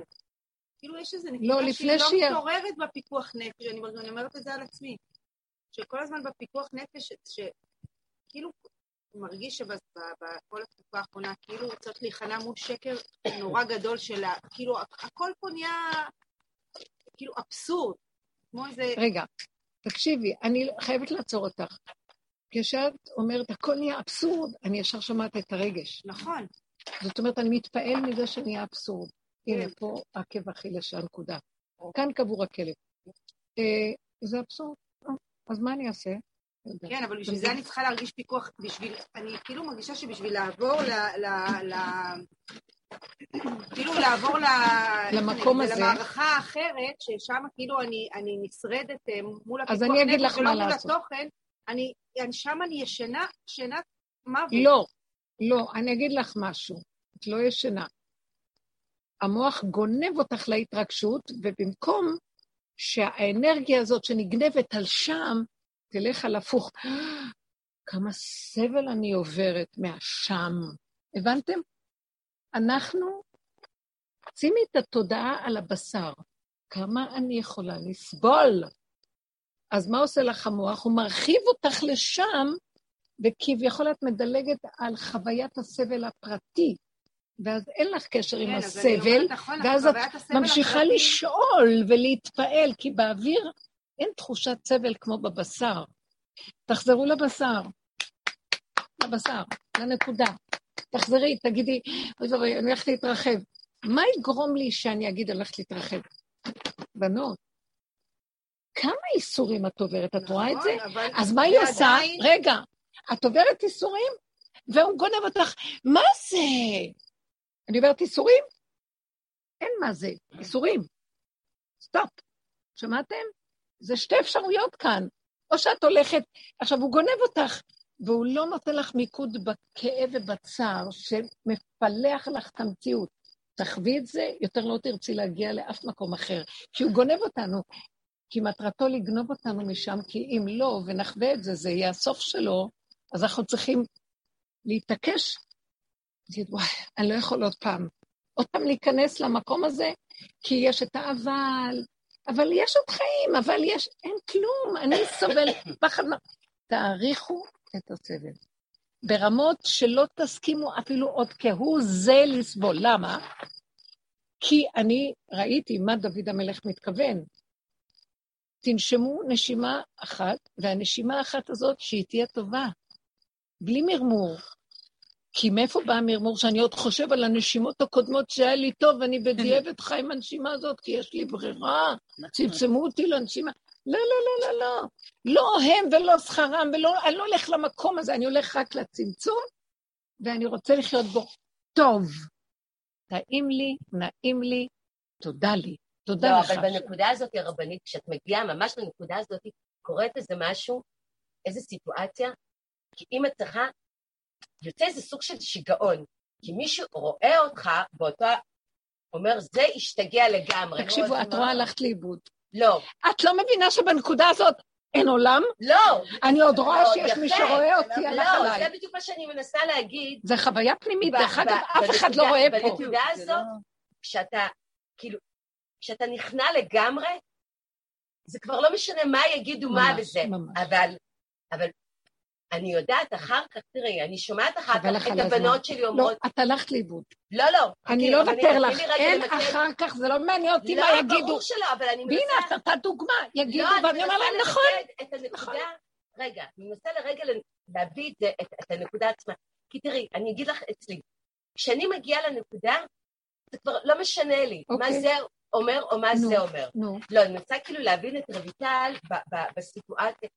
כאילו, יש איזה נקודה לא, שהיא לא שיר... מתעוררת בפיקוח נפש, אני, אני אומרת את זה על עצמי, שכל הזמן בפיקוח נפש, שכאילו, הוא מרגיש שבכל התקופה האחרונה, כאילו, הוא צריך להיכנע מול שקר נורא גדול שלה, כאילו, הכל פה נהיה, כאילו, אבסורד, כמו איזה... רגע, תקשיבי, אני חייבת לעצור אותך. כשאת אומרת, הכל נהיה אבסורד, אני ישר שומעת את הרגש. נכון. זאת אומרת, אני מתפעל מזה שנהיה אבסורד. הנה פה עקב אכילס, הנקודה. כאן קבור הכלב. זה אבסורד. אז מה אני אעשה? כן, אבל בשביל זה אני צריכה להרגיש פיקוח, בשביל, אני כאילו מרגישה שבשביל לעבור ל... כאילו לעבור למקום הזה, למערכה האחרת, ששם כאילו אני נשרדת מול הפיקוח נפש, ולא מול התוכן, אני, שם אני ישנה, שנת מוות. לא, לא, אני אגיד לך משהו, את לא ישנה. המוח גונב אותך להתרגשות, ובמקום שהאנרגיה הזאת שנגנבת על שם, תלך על הפוך. כמה סבל אני עוברת מהשם. הבנתם? אנחנו שימי את התודעה על הבשר. כמה אני יכולה לסבול? אז מה עושה לך המוח? הוא מרחיב אותך לשם, וכביכול את מדלגת על חוויית הסבל הפרטי, ואז אין לך קשר עם הסבל, ואז את ממשיכה לשאול ולהתפעל, כי באוויר אין תחושת סבל כמו בבשר. תחזרו לבשר, לבשר, לנקודה. תחזרי, תגידי, אני הולכת להתרחב. מה יגרום לי שאני אגיד הולכת להתרחב? בנות. כמה איסורים את עוברת, את רואה את זה? אז מה היא עושה? רגע, את עוברת איסורים, והוא גונב אותך, מה זה? אני עוברת איסורים? אין מה זה, איסורים. סטופ, שמעתם? זה שתי אפשרויות כאן, או שאת הולכת, עכשיו הוא גונב אותך, והוא לא נותן לך מיקוד בכאב ובצער, שמפלח לך תמתיות. תחווי את זה, יותר לא תרצי להגיע לאף מקום אחר, כי הוא גונב אותנו, כי מטרתו לגנוב אותנו משם, כי אם לא, ונחווה את זה, זה יהיה הסוף שלו, אז אנחנו צריכים להתעקש, להגיד, וואי, אני לא יכול עוד פעם, עוד פעם להיכנס למקום הזה, כי יש את האבל, אבל יש עוד חיים, אבל יש, אין כלום, אני סובל, פחד, תאריכו את הסבל, ברמות שלא תסכימו אפילו עוד כהוא זה לסבול, למה? כי אני ראיתי מה דוד המלך מתכוון, תנשמו נשימה אחת, והנשימה האחת הזאת שהיא תהיה טובה, בלי מרמור. כי מאיפה בא מרמור שאני עוד חושב על הנשימות הקודמות שהיה לי טוב, אני בדיעבד חי עם הנשימה הזאת, כי יש לי ברירה, צמצמו אותי לנשימה. לא, לא, לא, לא, לא. לא הם ולא שכרם, ולא, אני לא הולך למקום הזה, אני הולך רק לצמצום, ואני רוצה לחיות בו טוב. טעים לי, נעים לי, תודה לי. תודה לא, לך. אבל בנקודה הזאת, הרבנית, כשאת מגיעה ממש לנקודה הזאת, קוראת איזה משהו, איזה סיטואציה, כי אם את צריכה, יוצא איזה סוג של שיגעון, כי מי שרואה אותך, באותו, אומר, זה השתגע לגמרי. תקשיבו, את רואה הלכת לאיבוד. לא. את לא מבינה שבנקודה הזאת אין עולם? לא. אני עוד רואה שיש מי שרואה אותי הלך עליי. לא, זה בדיוק מה שאני מנסה להגיד. זה חוויה פנימית, דרך אגב, אף אחד לא רואה פה. בנקודה הזאת, כשאתה, כאילו, כשאתה נכנע לגמרי, זה כבר לא משנה מה יגידו ממש, מה וזה. ממש. אבל, אבל אני יודעת אחר כך, תראי, אני שומעת אחר כך את הבנות שלי אומרות... לא, את הלכת לאיבוד. לא, לא. אני לא נותר לך. אין אחר כך, זה לא מעניין אותי מה יגידו. לא, ברור שלא, אבל אני מנסה... הנה, את אותה דוגמה, יגידו, ואני אומר להם, נכון. את הנקודה, רגע, אני מנסה לרגע להביא את זה, את הנקודה עצמה. כי תראי, אני אגיד לך אצלי, כשאני מגיעה לנקודה, זה כבר לא משנה לי. מה זה... אומר או מה no, זה אומר. No. לא, אני רוצה כאילו להבין את רויטל ב- ב- בסיטואציה.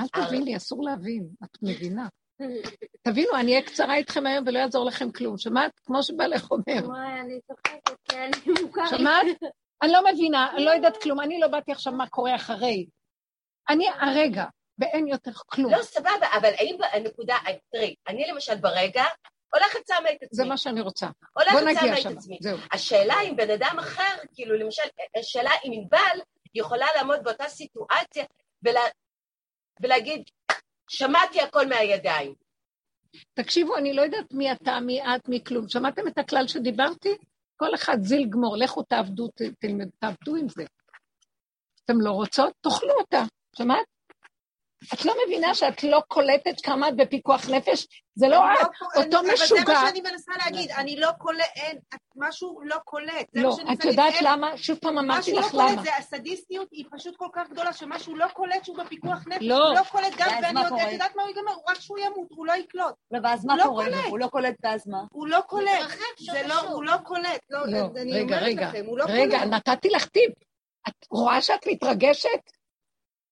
אל תביני, אסור להבין, את מבינה. תבינו, אני אהיה קצרה איתכם היום ולא יעזור לכם כלום. שמעת? כמו שבא לך אומר. וואי, אני צוחקת, כי אני מוכרת. שמעת? אני לא מבינה, אני לא יודעת כלום, אני לא באתי עכשיו מה קורה אחרי. אני הרגע, ואין יותר כלום. לא, סבבה, אבל האם הנקודה, תראי, אני למשל ברגע, הולכת שמה את עצמי. זה מה שאני רוצה. בוא נגיע שמה, זהו. השאלה אם בן אדם אחר, כאילו למשל, השאלה אם ענבל יכולה לעמוד באותה סיטואציה ולהגיד, שמעתי הכל מהידיים. תקשיבו, אני לא יודעת מי אתה, מי את, מי כלום. שמעתם את הכלל שדיברתי? כל אחד זיל גמור, לכו תעבדו, תלמדו, תעבדו עם זה. אתם לא רוצות? תאכלו אותה, שמעת? את לא מבינה שאת לא קולטת כמה את בפיקוח נפש? זה לא את, אותו משוגע. אבל זה מה שאני מנסה להגיד, אני לא קולט, משהו לא קולט. לא, את יודעת למה? שוב פעם אמרתי לך למה. הסדיסטיות היא פשוט כל כך גדולה, שמשהו לא קולט שהוא בפיקוח נפש, הוא לא קולט גם, ואני יודעת מה הוא יגמר, רק שהוא ימות, הוא לא יקלוט. ואז מה קורה? הוא לא קולט ואז מה? הוא לא קולט, הוא לא קולט. רגע, רגע, רגע, נתתי לך טיפ. את רואה שאת מתרגשת?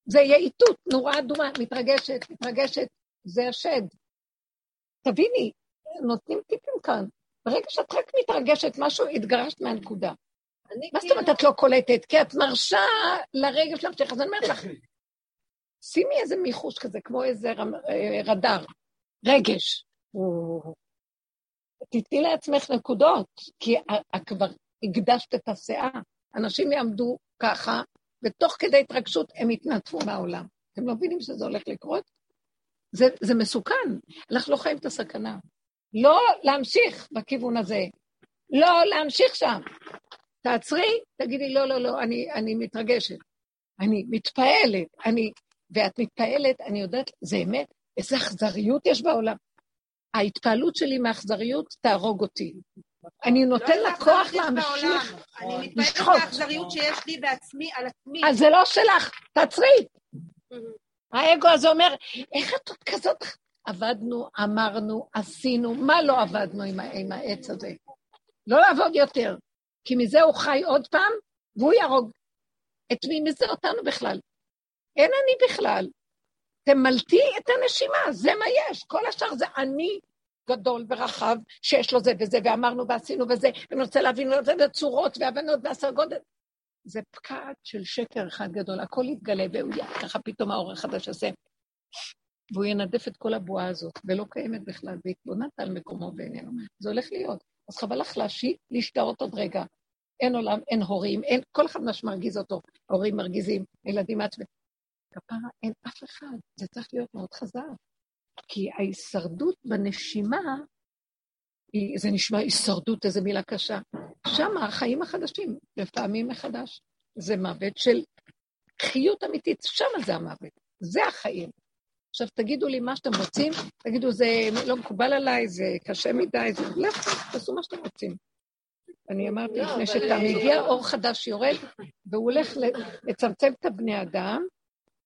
זה יהיה איתות, נורא אדומה, מתרגשת, מתרגשת, זה השד. תביני, נותנים טיפים כאן. ברגע שאת רק מתרגשת משהו, התגרשת מהנקודה. מה זאת אומרת, את לא קולטת? כי את מרשה לרגע שלך, אז אני אומרת לך, שימי איזה מיחוש כזה, כמו איזה רדאר, רגש. תתני לעצמך נקודות, כי כבר הקדשת את הסאה. אנשים יעמדו ככה, ותוך כדי התרגשות הם התנתפו מהעולם. אתם לא מבינים שזה הולך לקרות? זה, זה מסוכן. אנחנו לא חיים את הסכנה. לא להמשיך בכיוון הזה. לא להמשיך שם. תעצרי, תגידי, לא, לא, לא, אני, אני מתרגשת. אני מתפעלת. אני, ואת מתפעלת, אני יודעת, זה אמת, איזה אכזריות יש בעולם. ההתפעלות שלי מהאכזריות תהרוג אותי. אני נותן לה כוח להמשיך. אני מתפעלת מהאכזריות שיש לי בעצמי על עצמי. אז זה לא שלך, תעצרי. האגו הזה אומר, איך את עוד כזאת? עבדנו, אמרנו, עשינו, מה לא עבדנו עם העץ הזה? לא לעבוד יותר, כי מזה הוא חי עוד פעם, והוא ירוג. את מי מזה אותנו בכלל? אין אני בכלל. תמלתי את הנשימה, זה מה יש, כל השאר זה אני גדול ורחב, שיש לו זה וזה, ואמרנו ועשינו וזה, ונרצה להבין לזה לצורות והבנות והשגות, זה פקעת של שקר אחד גדול, הכל יתגלה, והוא יהיה ככה פתאום האור החדש עושה, והוא ינדף את כל הבועה הזאת, ולא קיימת בכלל, והתבונת על מקומו בעינינו, זה הולך להיות, אז חבל לך להשית, להשתרות עוד רגע, אין עולם, אין הורים, אין, כל אחד מה שמרגיז אותו, הורים מרגיזים, ילדים עצמם, כפרה אין אף אחד, זה צריך להיות מאוד חזק, כי ההישרדות בנשימה, היא, זה נשמע הישרדות, איזו מילה קשה, שם החיים החדשים, לפעמים מחדש, זה מוות של חיות אמיתית, שם זה המוות, זה החיים. עכשיו תגידו לי מה שאתם רוצים, תגידו זה לא מקובל עליי, זה קשה מדי, זה לא, תעשו מה שאתם רוצים. אני אמרתי לפני שאתה מגיע אור חדש יורד, והוא הולך לצמצם את הבני אדם,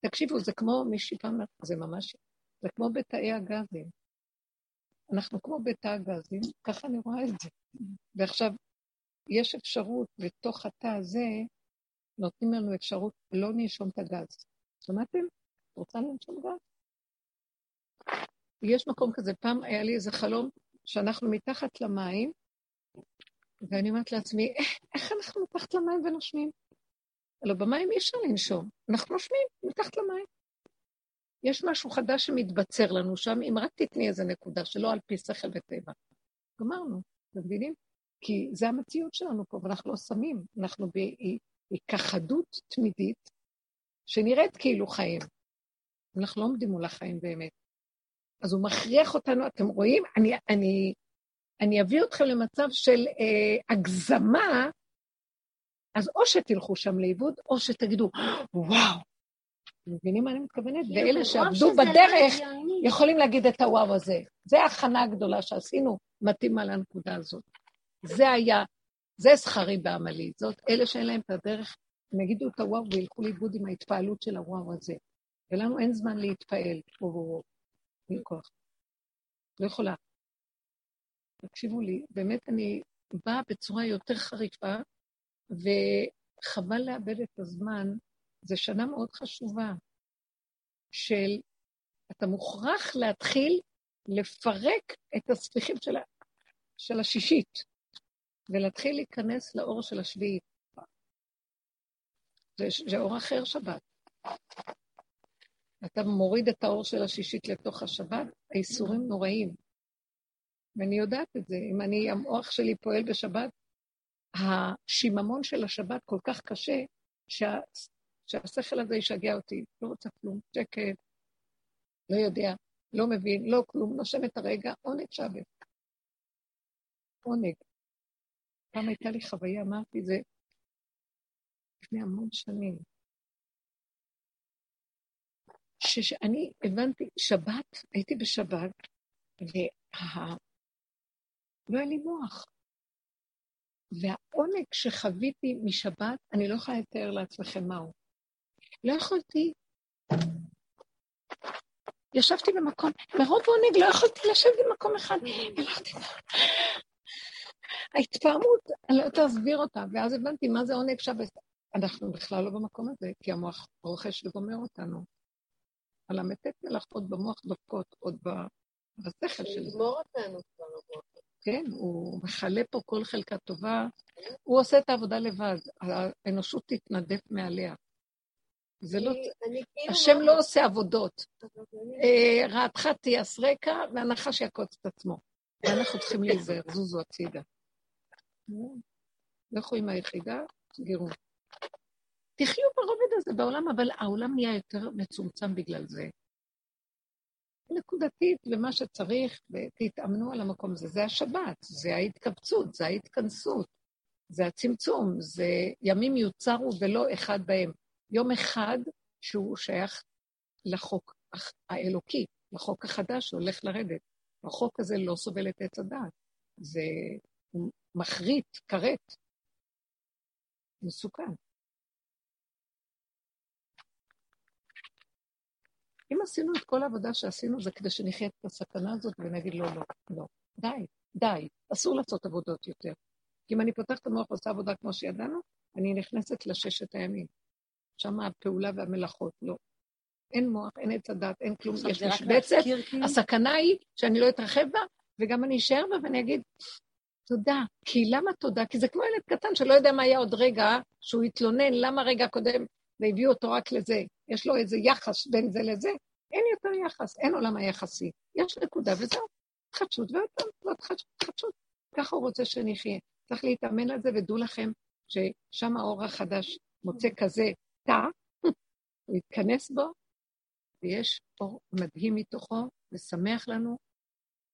תקשיבו, זה כמו מישהי פעם, זה ממש, זה כמו בתאי הגזים. אנחנו כמו בתאי הגזים, ככה אני רואה את זה. ועכשיו, יש אפשרות, בתוך התא הזה, נותנים לנו אפשרות, לא נשום את הגז. שמעתם? רוצה לנשום גז? יש מקום כזה, פעם היה לי איזה חלום, שאנחנו מתחת למים, ואני אומרת לעצמי, איך אנחנו מתחת למים ונושמים? אלא במים אי אפשר לנשום, אנחנו נושמים מתחת למים. יש משהו חדש שמתבצר לנו שם, אם רק תתני איזה נקודה, שלא על פי שכל וטבע. גמרנו, אתם מבינים? כי זה המציאות שלנו פה, ואנחנו לא שמים, אנחנו בהיכחדות תמידית, שנראית כאילו חיים. אנחנו לא עומדים מול החיים באמת. אז הוא מכריח אותנו, אתם רואים? אני, אני, אני אביא אתכם למצב של אה, הגזמה, אז או שתלכו שם לאיבוד, או שתגידו, וואו, מבינים מה אני מתכוונת? ואלה שעבדו בדרך יכולים להגיד את הוואו הזה. זה ההכנה הגדולה שעשינו, מתאימה לנקודה הזאת. זה היה, זה שכרי בעמלי, זאת אלה שאין להם את הדרך, הם יגידו את הוואו וילכו לאיבוד עם ההתפעלות של הוואו הזה. ולנו אין זמן להתפעל, או אין כוח. לא יכולה. תקשיבו לי, באמת אני באה בצורה יותר חריפה, וחבל לאבד את הזמן, זה שנה מאוד חשובה, של, אתה מוכרח להתחיל לפרק את הספיחים של, ה, של השישית, ולהתחיל להיכנס לאור של השביעית. זה, זה אור אחר שבת. אתה מוריד את האור של השישית לתוך השבת, האיסורים נוראים. ואני יודעת את זה, אם אני, המוח שלי פועל בשבת, השיממון של השבת כל כך קשה, שה, שהשכל הזה ישגע אותי, לא רוצה כלום, שקט, לא יודע, לא מבין, לא כלום, נושם את הרגע, עונג שבת. עונג. פעם הייתה לי חוויה, אמרתי, זה לפני המון שנים. שאני הבנתי, שבת, הייתי בשבת, וה... לא היה לי מוח. והעונג שחוויתי משבת, אני לא יכולה לתאר לעצמכם מהו. לא יכולתי... ישבתי במקום, מרוב עונג לא יכולתי לשבת במקום אחד, ולאתי... ההתפעמות, אני לא תסביר אותה, ואז הבנתי מה זה עונג שבת. אנחנו בכלל לא במקום הזה, כי המוח רוכש וגומר אותנו. על המתת מלאכות במוח דופקות, עוד בשכל שלנו. הוא יגמור אותנו כבר לבוא. כן, הוא מחלה פה כל חלקה טובה. הוא עושה את העבודה לבד, האנושות תתנדף מעליה. השם לא עושה עבודות. רעתך תייס רקע, והנחש יקוץ את עצמו. ואנחנו צריכים להיזהר, זוזו הצידה. לכו עם היחידה, תגירו. תחיו ברובד הזה בעולם, אבל העולם נהיה יותר מצומצם בגלל זה. נקודתית ומה שצריך, תתאמנו על המקום הזה. זה השבת, זה ההתקבצות, זה ההתכנסות, זה הצמצום, זה ימים יוצרו ולא אחד בהם. יום אחד שהוא שייך לחוק האלוקי, לחוק החדש שהולך לרדת. החוק הזה לא סובל את עץ הדעת. זה מחריט, קראת, מסוכן. אם עשינו את כל העבודה שעשינו, זה כדי שנחיה את הסכנה הזאת ונגיד לא, לא, לא. די, די. אסור לעשות עבודות יותר. כי אם אני פותחת את המוח ועושה עבודה כמו שידענו, אני נכנסת לששת הימים. שם הפעולה והמלאכות, לא. אין מוח, אין עץ הדת, אין כלום. יש משבצת. הסכנה היא שאני לא אתרחב בה, וגם אני אשאר בה ואני אגיד, תודה. כי למה תודה? כי זה כמו ילד קטן שלא יודע מה היה עוד רגע, שהוא התלונן, למה רגע קודם, והביאו אותו רק לזה. יש לו איזה יחס בין זה לזה, אין יותר יחס, אין עולם היחסי. יש נקודה וזהו, חדשות ואתה, חדשות. ככה הוא רוצה שנחיה. צריך להתאמן על זה ודעו לכם ששם האור החדש מוצא כזה תא, הוא יתכנס בו, ויש אור מדהים מתוכו, ושמח לנו,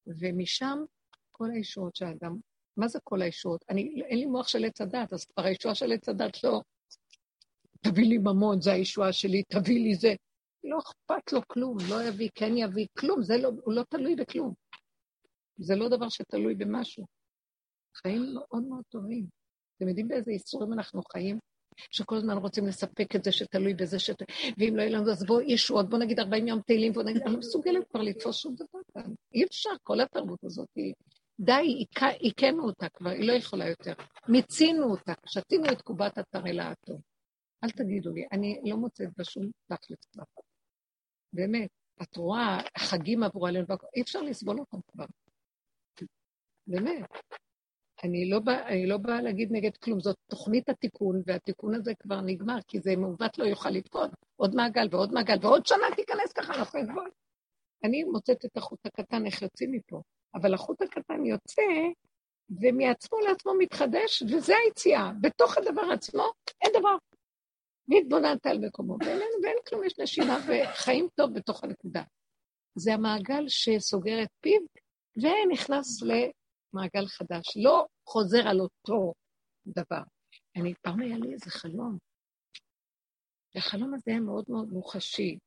ומשם כל הישועות שהאדם, מה זה כל הישועות? אני, אין לי מוח של עץ הדת, אז כבר הישועה של עץ הדת לא... תביא לי ממון, זה הישועה שלי, תביא לי זה. לא אכפת לו כלום, לא יביא, כן יביא, כלום, זה לא, הוא לא תלוי בכלום. זה לא דבר שתלוי במשהו. חיים מאוד מאוד טובים. אתם יודעים באיזה איסורים אנחנו חיים? שכל הזמן רוצים לספק את זה שתלוי בזה שת... ואם לא יהיה לנו, אז בוא ישועות, בוא נגיד ארבעים יום תהילים, בוא נגיד, אני לא מסוגלת כבר לתפוס שום דבר כאן. אי אפשר, כל התרבות הזאת היא... די, עיקנו אותה כבר, היא לא יכולה יותר. מצינו אותה, שתינו את קובת התרלה הטוב. אל תגידו לי, אני לא מוצאת בשום תכלס כבר. באמת, את רואה, החגים עברו עלינו, אי אפשר לסבול אותם כבר. באמת. אני לא בא, אני לא בא להגיד נגד כלום, זאת תוכנית התיקון, והתיקון הזה כבר נגמר, כי זה מעוות לא יוכל לתקון. עוד מעגל ועוד מעגל, ועוד שנה תיכנס ככה, אנחנו נבוא. אני מוצאת את החוט הקטן, איך יוצאים מפה. אבל החוט הקטן יוצא, ומעצמו לעצמו מתחדש, וזה היציאה. בתוך הדבר עצמו, אין דבר. והתבוננת על מקומו, ואין, ואין כלום, יש נשימה וחיים טוב בתוך הנקודה. זה המעגל שסוגר את פיו, ונכנס למעגל חדש, לא חוזר על אותו דבר. אני פעם היה לי איזה חלום, והחלום הזה היה מאוד מאוד מוחשי,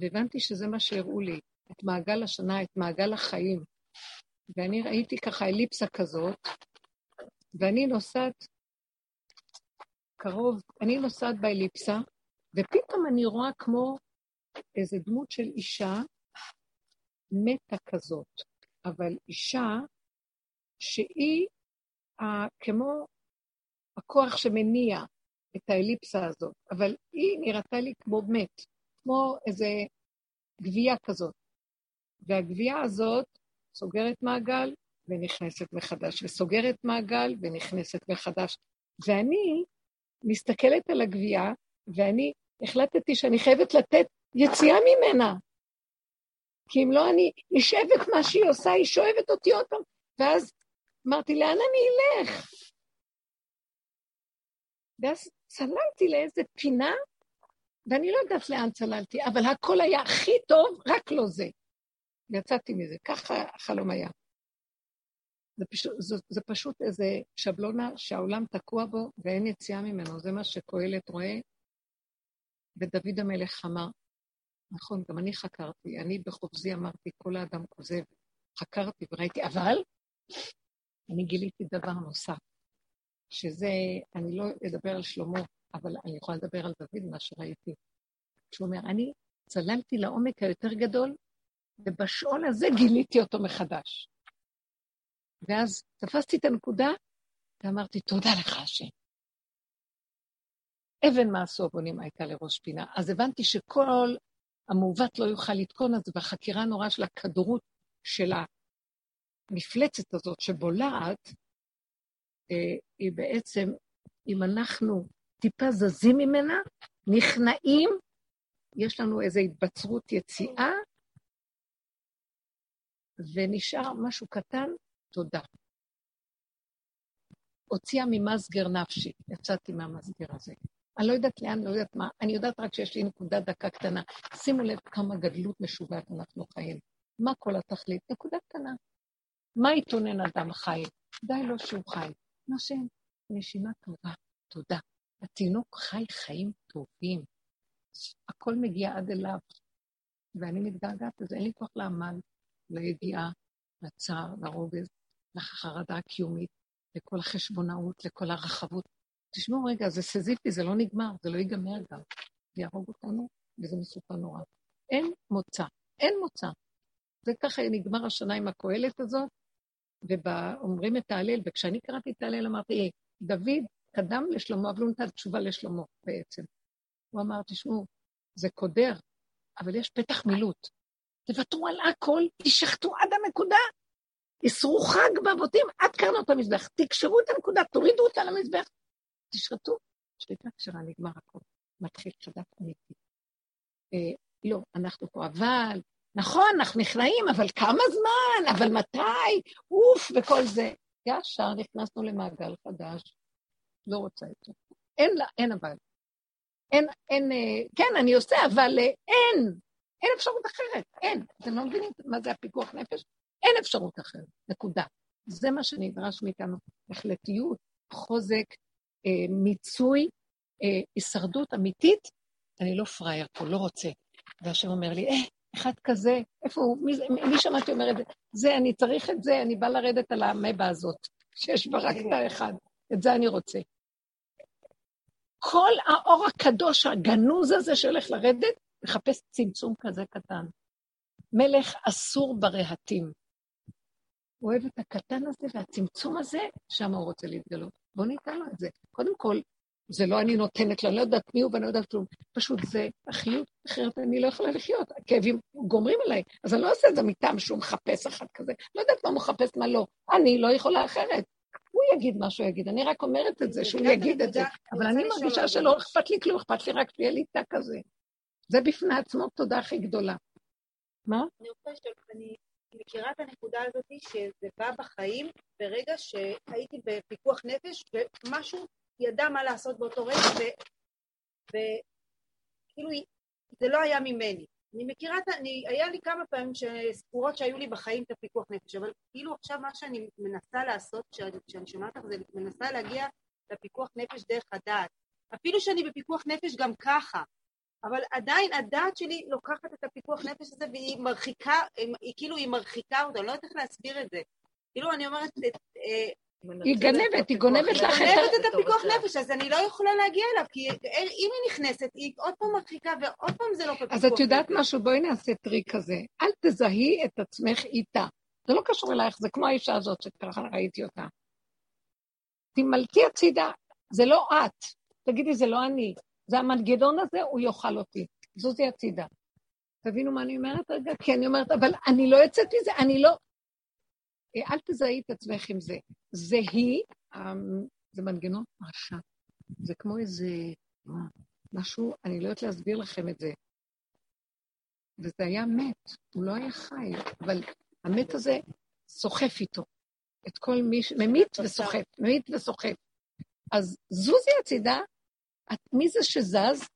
והבנתי שזה מה שהראו לי, את מעגל השנה, את מעגל החיים, ואני ראיתי ככה אליפסה כזאת, ואני נוסעת, קרוב, אני נוסעת באליפסה, ופתאום אני רואה כמו איזו דמות של אישה מתה כזאת, אבל אישה שהיא כמו הכוח שמניע את האליפסה הזאת, אבל היא נראתה לי כמו מת, כמו איזה גבייה כזאת. והגבייה הזאת סוגרת מעגל ונכנסת מחדש, וסוגרת מעגל ונכנסת מחדש. ואני מסתכלת על הגבייה, ואני החלטתי שאני חייבת לתת יציאה ממנה. כי אם לא, אני נשאבת מה שהיא עושה, היא שואבת אותי עוד פעם. ואז אמרתי, לאן אני אלך? ואז צללתי לאיזה פינה, ואני לא יודעת לאן צללתי, אבל הכל היה הכי טוב, רק לא זה. יצאתי מזה, ככה החלום היה. זה פשוט, זה, זה פשוט איזה שבלונה שהעולם תקוע בו, ואין יציאה ממנו, זה מה שקהלת רואה. ודוד המלך אמר, נכון, גם אני חקרתי, אני בחופזי אמרתי, כל האדם כוזב, חקרתי וראיתי, אבל אני גיליתי דבר נוסף, שזה, אני לא אדבר על שלמה, אבל אני יכולה לדבר על דוד, מה שראיתי. כשהוא אומר, אני צללתי לעומק היותר גדול, ובשעון הזה גיליתי אותו מחדש. ואז תפסתי את הנקודה, ואמרתי, תודה לך השם. אבן מעשו הבונים הייתה לראש פינה, אז הבנתי שכל המעוות לא יוכל לתקון, אז בחקירה הנוראה של הכדרות של המפלצת הזאת שבולעת, היא בעצם, אם אנחנו טיפה זזים ממנה, נכנעים, יש לנו איזו התבצרות יציאה, ונשאר משהו קטן, תודה. הוציאה ממסגר נפשי, יצאתי מהמסגר הזה. אני לא יודעת לאן, לא יודעת מה, אני יודעת רק שיש לי נקודה דקה קטנה. שימו לב כמה גדלות משובעת אנחנו חיים. מה כל התכלית? נקודה קטנה. מה יתונן אדם חי? די לו שהוא חי. נושם, נשימה טובה, תודה. התינוק חי חיים טובים. הכל מגיע עד אליו. ואני מתגעגעת, אז אין לי כוח לעמל, לידיעה, לצער, לרוגז, לחרדה הקיומית, לכל החשבונאות, לכל הרחבות. תשמעו רגע, זה סזיפי, זה לא נגמר, זה לא ייגמר גם. זה יהרוג אותנו, וזה מסופר נורא. אין מוצא, אין מוצא. זה ככה נגמר השנה עם הכהלת הזאת, ואומרים את ההלל, וכשאני קראתי את ההלל, אמרתי, דוד קדם לשלמה, אבל הוא נתן תשובה לשלמה בעצם. הוא אמר, תשמעו, זה קודר, אבל יש פתח מילות. תוותרו על הכל, תשחטו עד הנקודה, יסרו חג בעבותים, עד קרנות המזבח, תקשרו את הנקודה, תורידו אותה למזבח, תשחטו, שליטה קשרה, נגמר הכל, מתחיל חדש אמיתי. אה, לא, אנחנו פה, אבל, נכון, אנחנו נכנעים, אבל כמה זמן, אבל מתי, אוף, וכל זה. ישר, נכנסנו למעגל חדש, לא רוצה את זה. אין לה, אין אבל. אין, אין, אה, כן, אני עושה, אבל אה, אין, אין אפשרות אחרת, אין. אתם לא מבינים מה זה הפיקוח נפש? אין אפשרות אחרת, נקודה. זה מה שנדרש מאיתנו, החלטיות, חוזק, אה, מיצוי, אה, הישרדות אמיתית, אני לא פראייר פה, לא רוצה. והשם אומר לי, אה, אחד כזה, איפה הוא, מי, מי שמעתי אומר את זה, זה, אני צריך את זה, אני בא לרדת על המבע הזאת, שיש בה רק את האחד, את זה אני רוצה. כל האור הקדוש, הגנוז הזה שהולך לרדת, לחפש צמצום כזה קטן. מלך אסור ברהטים. הוא אוהב את הקטן הזה והצמצום הזה, שם הוא רוצה להתגלות. בוא ניתן לו את זה. קודם כל, זה לא אני נותנת לו, אני לא יודעת מי הוא ואני לא יודעת כלום. פשוט זה החיות, אחרת אני לא יכולה לחיות. הכאבים גומרים עליי, אז אני לא עושה את זה מטעם שהוא מחפש אחד כזה. לא יודעת מה הוא מחפש, מה לא. אני לא יכולה אחרת. הוא יגיד מה שהוא יגיד, אני רק אומרת את זה, שהוא יגיד את זה. אבל אני מרגישה שלא אכפת לי כלום, אכפת לי רק שיהיה לי תא כזה. זה בפני עצמו תודה הכי גדולה. מה? אני רוצה שאני מכירה את הנקודה הזאת שזה בא בחיים ברגע שהייתי בפיקוח נפש ומשהו ידע מה לעשות באותו רגע וכאילו זה לא היה ממני. אני מכירה, היה לי כמה פעמים ספורות שהיו לי בחיים את הפיקוח נפש, אבל כאילו עכשיו מה שאני מנסה לעשות כשאני שומעת לך זה מנסה להגיע לפיקוח נפש דרך הדעת. אפילו שאני בפיקוח נפש גם ככה. אבל עדיין הדעת שלי לוקחת את הפיקוח נפש הזה, והיא מרחיקה, היא, כאילו היא מרחיקה אותה, אני לא יודעת איך להסביר את זה. כאילו אני אומרת... היא גנבת, היא גונבת לך. היא גונבת את הפיקוח נפש, אז אני לא יכולה להגיע אליו, כי אם היא נכנסת, היא עוד פעם מרחיקה, ועוד פעם זה לא פיקוח נפש. אז את יודעת משהו, בואי נעשה טריק כזה. אל תזהי את עצמך איתה. זה לא קשור אלייך, זה כמו האישה הזאת שככה ראיתי אותה. תמלתי הצידה, זה לא את. תגידי, זה לא אני. זה המנגדון הזה, הוא יאכל אותי. זוזי הצידה. תבינו מה אני אומרת רגע? כי אני אומרת, אבל אני לא יצאת מזה, אני לא... אל תזהי את עצמך עם זה. זה היא, זה מנגנון פרשה. זה כמו איזה משהו, אני לא יודעת להסביר לכם את זה. וזה היה מת, הוא לא היה חי, אבל המת הזה סוחף איתו. את כל מי ש... ממית וסוחף, ממית וסוחף. אז זוזי הצידה, את מי זה שזז?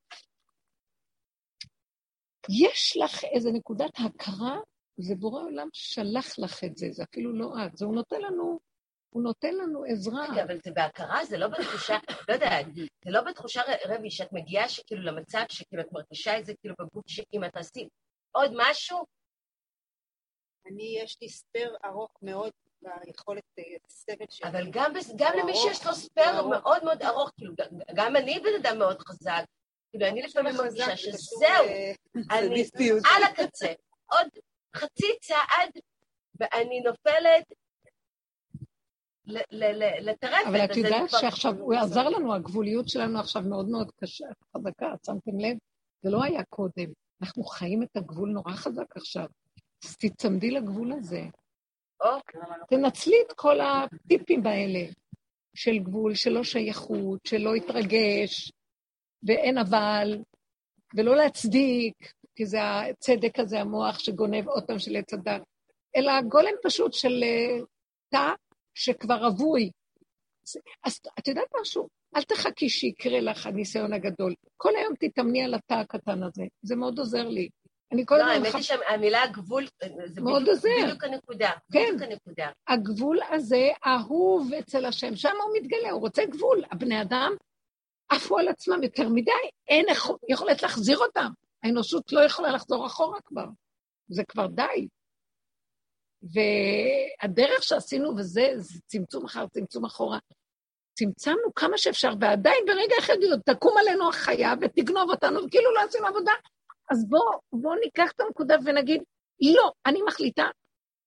יש לך איזה נקודת הכרה, זה בורא עולם שלח לך את זה, זה אפילו לא את, זה הוא נותן לנו, הוא נותן לנו עזרה. רגע, אבל זה בהכרה, זה לא בתחושה, לא יודע, זה לא בתחושה רבי, שאת מגיעה שכאילו למצב, שכאילו את מרגישה את זה, כאילו בגוף שאם את עשית עוד משהו? אני, יש לי ספר ארוך מאוד, ביכולת סבל של... אבל גם, גם למי שיש לו ספר מאוד מאוד ארוך, כאילו גם אני בן אדם מאוד חזק, כאילו אני לפעמים מרגישה שזהו, אני על הקצה, עוד חצי צעד, ואני נופלת לטרפת. אבל את יודעת שעכשיו, הוא עזר לנו, הגבוליות שלנו עכשיו מאוד מאוד קשה, חזקה, שמתם לב, זה לא היה קודם, אנחנו חיים את הגבול נורא חזק עכשיו, אז תצמדי לגבול הזה. תנצלי את כל הטיפים האלה של גבול, שלא שייכות, שלא התרגש ואין אבל, ולא להצדיק, כי זה הצדק הזה, המוח שגונב עוד פעם של הצדק, אלא הגולם פשוט של תא שכבר רווי. אז את יודעת משהו? אל תחכי שיקרה לך הניסיון הגדול. כל היום תתאמני על התא הקטן הזה, זה מאוד עוזר לי. לא, האמת היא שהמילה הגבול, זה בדיוק הנקודה. כן, הגבול הזה אהוב אצל השם, שם הוא מתגלה, הוא רוצה גבול, הבני אדם עפו על עצמם יותר מדי, אין יכולת להחזיר אותם, האנושות לא יכולה לחזור אחורה כבר, זה כבר די. והדרך שעשינו, וזה צמצום אחר, צמצום אחורה, צמצמנו כמה שאפשר, ועדיין ברגע אחד תקום עלינו החיה ותגנוב אותנו, כאילו לא עשינו עבודה, אז בוא, בוא ניקח את הנקודה ונגיד, לא, אני מחליטה,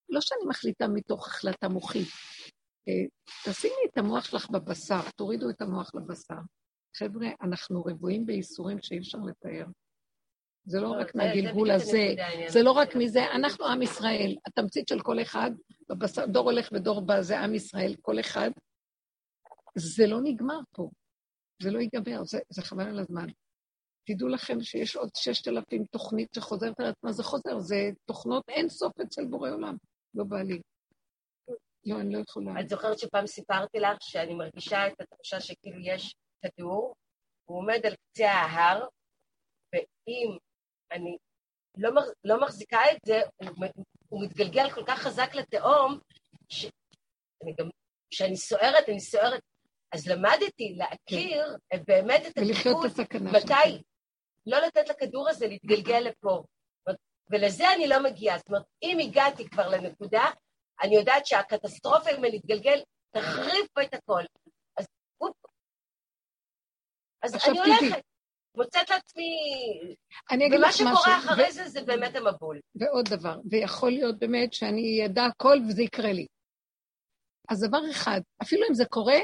לא שאני מחליטה מתוך החלטה מוחית, תשימי את המוח שלך בבשר, תורידו את המוח לבשר. חבר'ה, אנחנו רבועים בייסורים שאי אפשר לתאר. זה לא רק מהגלגול הזה, זה לא רק מזה, אנחנו עם ישראל, התמצית של כל אחד, בבשר, דור הולך ודור בא, זה עם ישראל, כל אחד, זה לא נגמר פה, זה לא ייגמר, זה, זה חבל על הזמן. תדעו לכם שיש עוד ששת אלפים תוכנית שחוזרת על עצמה, זה חוזר, זה תוכנות אין סוף אצל בורא עולם, לא בא לי. לא, אני לא יכולה. את זוכרת שפעם סיפרתי לך שאני מרגישה את התחושה שכאילו יש כדור, הוא עומד על קצה ההר, ואם אני לא, מח... לא מחזיקה את זה, הוא... הוא מתגלגל כל כך חזק לתאום, ש... אני גם... שאני סוערת, אני סוערת, אז למדתי להכיר כן. באמת את התפקוד, מתי לא לתת לכדור הזה להתגלגל לפה, ולזה אני לא מגיעה, זאת אומרת, אם הגעתי כבר לנקודה, אני יודעת שהקטסטרופה אם אני אתגלגל, תחריב פה את הכל, אז, אז אני הולכת, תיתי. מוצאת לעצמי, ומה שקורה משהו, אחרי ו... זה, זה באמת המבול. ועוד דבר, ויכול להיות באמת שאני ידע הכל וזה יקרה לי, אז דבר אחד, אפילו אם זה קורה,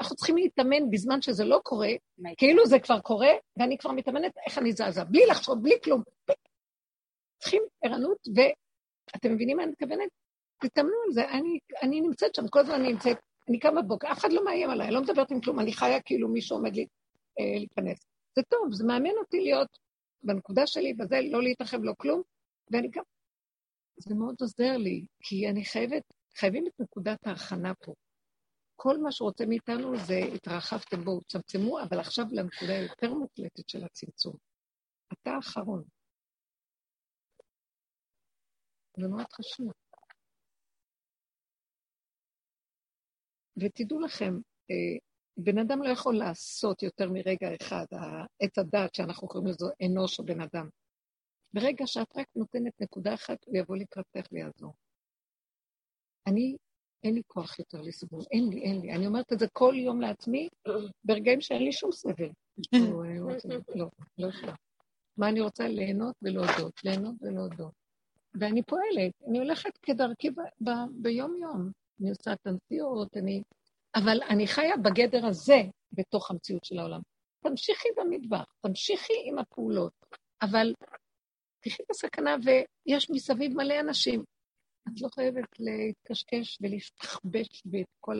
אנחנו צריכים להתאמן בזמן שזה לא קורה, כאילו זה כבר קורה, ואני כבר מתאמנת איך אני זעזע, בלי לחשוב, בלי כלום. צריכים ערנות, ואתם מבינים מה אני מתכוונת? תתאמנו על זה, אני, אני נמצאת שם, כל הזמן אני נמצאת, אני קמה בבוקר, אף אחד לא מאיים עליי, לא מדברת עם כלום, אני חיה כאילו מישהו עומד לי אה, להיכנס. זה טוב, זה מאמן אותי להיות בנקודה שלי, בזה לא להתרחב, לא כלום, ואני גם... זה מאוד עוזר לי, כי אני חייבת, חייבים את נקודת ההכנה פה. כל מה שרוצה מאיתנו זה התרחבתם בו, צמצמו, אבל עכשיו לנקודה יותר מוקלטת של הצמצום. אתה האחרון. זה מאוד חשוב. ותדעו לכם, בן אדם לא יכול לעשות יותר מרגע אחד, את הדעת שאנחנו קוראים לזה אנוש או בן אדם. ברגע שאת רק נותנת נקודה אחת, הוא יבוא לקראתך ויעזור. אני... אין לי כוח יותר לסבול, אין לי, אין לי. אני אומרת את זה כל יום לעצמי, ברגעים שאין לי שום סבל. לא, לא שלה. מה אני רוצה? ליהנות ולהודות, ליהנות ולהודות. ואני פועלת, אני הולכת כדרכי ביום-יום. אני עושה תנציות, אני... אבל אני חיה בגדר הזה, בתוך המציאות של העולם. תמשיכי במטבח, תמשיכי עם הפעולות, אבל תחי בסכנה, ויש מסביב מלא אנשים. את לא חייבת להתקשקש ולהשתחבש ואת כל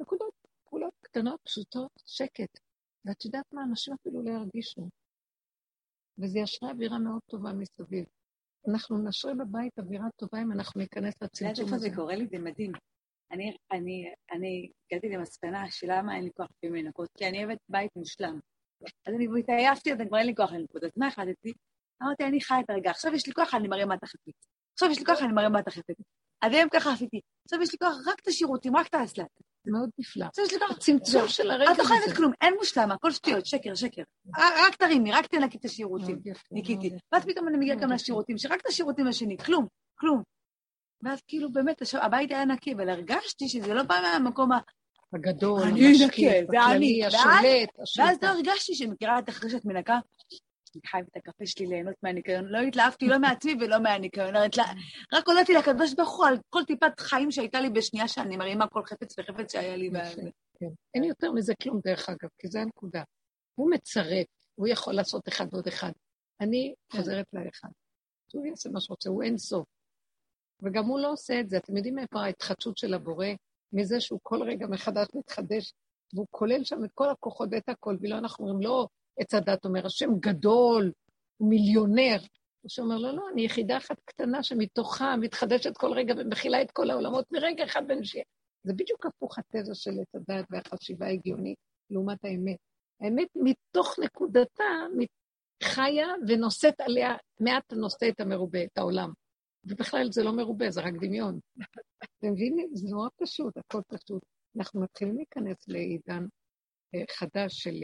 הנקודות כולות קטנות, פשוטות, שקט. ואת יודעת מה, אנשים אפילו לא ירגישו. וזה ישרה אווירה מאוד טובה מסביב. אנחנו נשרה בבית אווירה טובה אם אנחנו ניכנס לצמצום הזה. זה קורה לי, זה מדהים. אני, אני, אני הגעתי למסקנה, שלמה אין לי כוח לנקות, כי אני אוהבת בית מושלם. אז אני התעייפתי, אז כבר אין לי כוח לנקות. אז מה החלטתי? אמרתי, אני חי את הרגע, עכשיו יש לי כוח, אני מראה מה תחפית. עכשיו יש לי כוח, אני מראה מה תחפית. אז היום ככה עפיתי. עכשיו יש לי כוח, רק תשאירו אותי, רק תעשלת. זה מאוד נפלא. עכשיו יש לי כוח, צמצום של הרגע הזה. את לא חייבת כלום, אין מושלם, הכל שטויות, שקר, שקר. רק תרימי, רק תנקי תשאירו אותי, ניקיתי. ואז פתאום אני מגיעה גם לשאירו אותי, שרק תשאירו אותי לשני, כלום, כלום. ואז כאילו באמת הבית היה נקי, אבל הרגשתי שזה לא בא מהמקום הגדול, המשקיף, הכללי, השולט. ואז לא הרגשתי שמכירה את אחרי שאת מנקה, אני חייבת את הקפה שלי ליהנות מהניקיון, לא התלהבתי לא מעצמי ולא מהניקיון, רק עולתי לקדוש ברוך הוא על כל טיפת חיים שהייתה לי בשנייה שאני מרימה כל חפץ וחפץ שהיה לי. אין יותר מזה כלום דרך אגב, כי זה הנקודה. הוא מצרף, הוא יכול לעשות אחד ועוד אחד. אני חוזרת לאחד. הוא יעשה מה שרוצה, הוא אין סוף. וגם הוא לא עושה את זה. אתם יודעים איפה ההתחדשות של הבורא, מזה שהוא כל רגע מחדש מתחדש, והוא כולל שם את כל הכוחות ואת הכל, ולא אנחנו אומרים, לא, עץ הדת אומר, השם גדול, הוא מיליונר. הוא שאומר, לא, לא, אני יחידה אחת קטנה שמתוכה מתחדשת כל רגע ומכילה את כל העולמות מרגע אחד בנשייה. זה בדיוק הפוך התזה של עץ הדת והחשיבה ההגיונית, לעומת האמת. האמת מתוך נקודתה חיה ונושאת עליה, מעט נושא את המרובה, את העולם. ובכלל זה לא מרובה, זה רק דמיון. אתם מבינים? זה נורא פשוט, הכל פשוט. אנחנו מתחילים להיכנס לעידן חדש של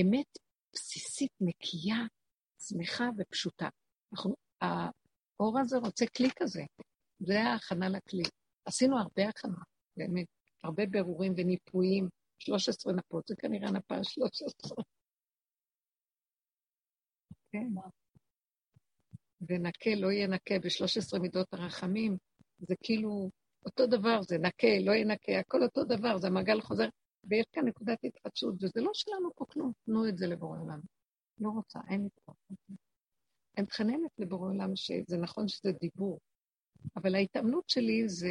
אמת בסיסית, נקייה, שמחה ופשוטה. אנחנו, האור הזה רוצה כלי כזה. זה ההכנה לכלי. עשינו הרבה הכנה, באמת. הרבה ברורים וניפויים, שלוש עשרה נפות, זה כנראה הנפה ה-שלוש עשרה. כן, מה? ונקה, לא ינקה, ב-שלוש עשרה מידות הרחמים, זה כאילו אותו דבר, זה נקה, לא ינקה, הכל אותו דבר, זה המעגל חוזר, ויש כאן נקודת התחדשות, וזה לא שלנו פה כלום, תנו את זה לבורא עולם. לא רוצה, אין איתו. אני מתחננת לבורא עולם שזה נכון שזה דיבור, אבל ההתאמנות שלי זה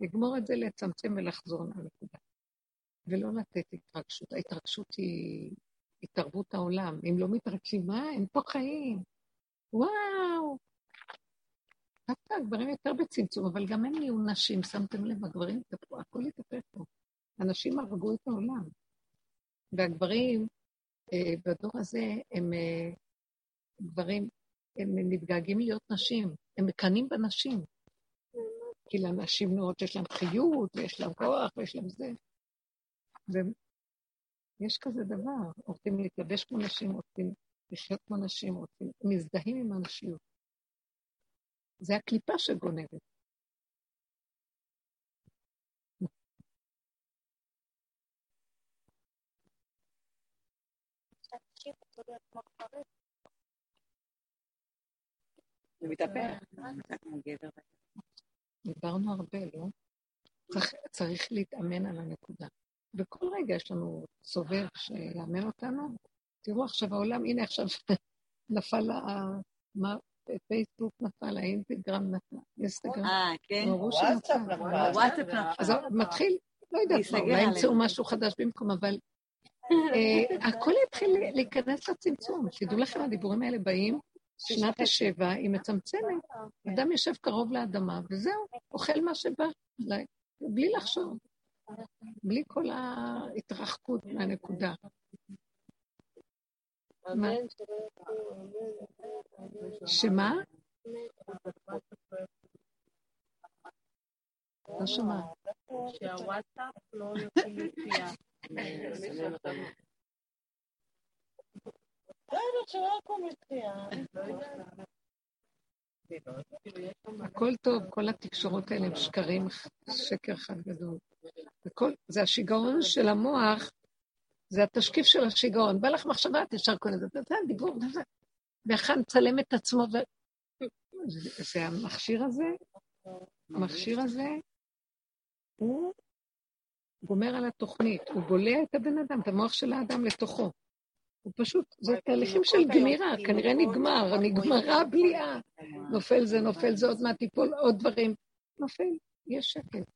לגמור את זה, לצמצם ולחזור מהנקודה, ולא לתת התרגשות. ההתרגשות היא התערבות העולם, אם לא מתרגשים, מה? אין פה חיים. וואו, דווקא הגברים יותר בצמצום, אבל גם אין לי נשים, שמתם לב, הגברים התפרו, הכל התפר פה. הנשים הרגו את העולם. והגברים, אה, בדור הזה, הם אה, גברים, הם, הם מתגעגעים להיות נשים, הם מקנים בנשים. כי לנשים נועות שיש להם חיות, ויש להם כוח, ויש להם זה. ויש כזה דבר, רוצים להתלבש כמו נשים, רוצים... לחיות כמו נשים, רוצים, מזדהים עם הנשיות. זה הקליפה שגונבת. זה מתאפר. דיברנו הרבה, לא? צריך להתאמן על הנקודה. בכל רגע יש לנו סובב שיאמן אותנו, תראו עכשיו העולם, הנה עכשיו נפל הפייסבוק, נפל האינטגרם, נפל אינסטגרם. אה, כן. וואטסאפ נפל. וואטסאפ נפל. אז מתחיל, לא יודעת מה, אולי ימצאו משהו חדש במקום, אבל הכל התחיל להיכנס לצמצום. תדעו לכם, הדיבורים האלה באים, שנת השבע, היא מצמצמת. אדם יושב קרוב לאדמה, וזהו, אוכל מה שבא, בלי לחשוב, בלי כל ההתרחקות מהנקודה. מה? שמה? לא שמה. שהוואטסאפ לא יוצאים לצייה. לא יודעת שלא יקום לצייה. הכל טוב, כל התקשורות האלה הם שקרים, שקר אחד גדול. זה השיגעון של המוח, זה התשקיף של השיגעון, בא לך מחשבה, תשאר כל זה, זה הדיבור, ואחר מצלם את עצמו, זה המכשיר הזה, המכשיר הזה, הוא גומר על התוכנית, הוא בולע את הבן אדם, את המוח של האדם לתוכו, הוא פשוט, זה תהליכים של גמירה, כנראה נגמר, נגמרה בליעה. נופל זה, נופל זה, עוד מהטיפול, עוד דברים. נופל, יש שקט.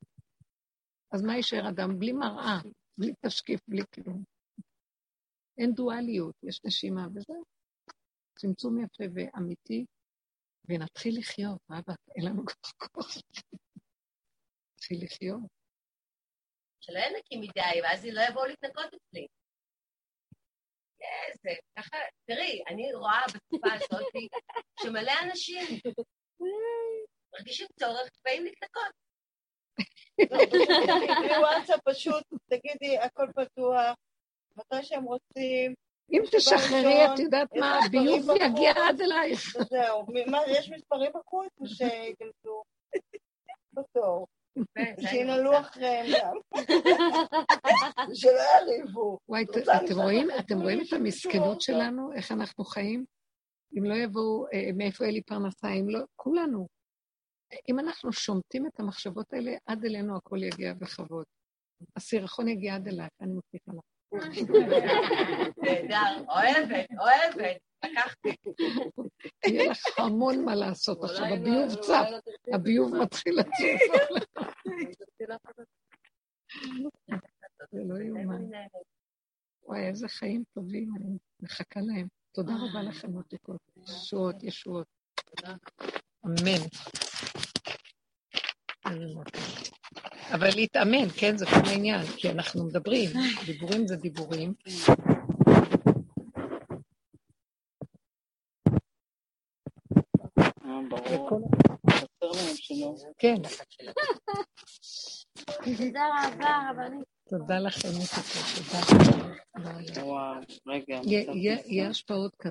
אז מה יישאר אדם? בלי מראה, בלי תשקיף, בלי כלום. אין דואליות, יש נשימה, וזה צמצום יפה ואמיתי, ונתחיל לחיות, אבא, אין לנו כבר כוח. נתחיל לחיות. שלא ינקים מדי, ואז היא לא יבואו להתנקות אצלי. איזה, ככה, תראי, אני רואה בתקופה הזאת שמלא אנשים מרגישים צורך באים להתנקות. בוואטסאפ פשוט, תגידי, הכל פתוח, מתי שהם רוצים. אם תשחררי, את יודעת מה, הביוב יגיע עד אלייך. זהו, יש מספרים בחוץ שיגמתו בתור. שינלו אחריהם גם. שלא יריבו. וואי, אתם רואים את המסכנות שלנו, איך אנחנו חיים? אם לא יבואו, מאיפה אלי פרנסה, אם לא, כולנו. אם אנחנו שומטים את המחשבות האלה, עד אלינו הכל יגיע בכבוד. הסירחון יגיע עד אלייך, אני מבטיחה לך. נהדר, אוהבת, אוהבת, לקחתי. יהיה לך המון מה לעשות עכשיו, הביוב צף, הביוב מתחיל לצוף לך. זה לא יאומן. וואי, איזה חיים טובים, אני מחכה להם. תודה רבה לכם, מתוקות, ישועות, ישועות. אמן. אבל להתאמן, כן, זה כל העניין, כי אנחנו מדברים, דיבורים זה דיבורים. ברור, חסר להם שלא. כן. תודה רבה, רבנית. תודה לכם, תודה. וואו, רגע. יהיה השפעות כאן.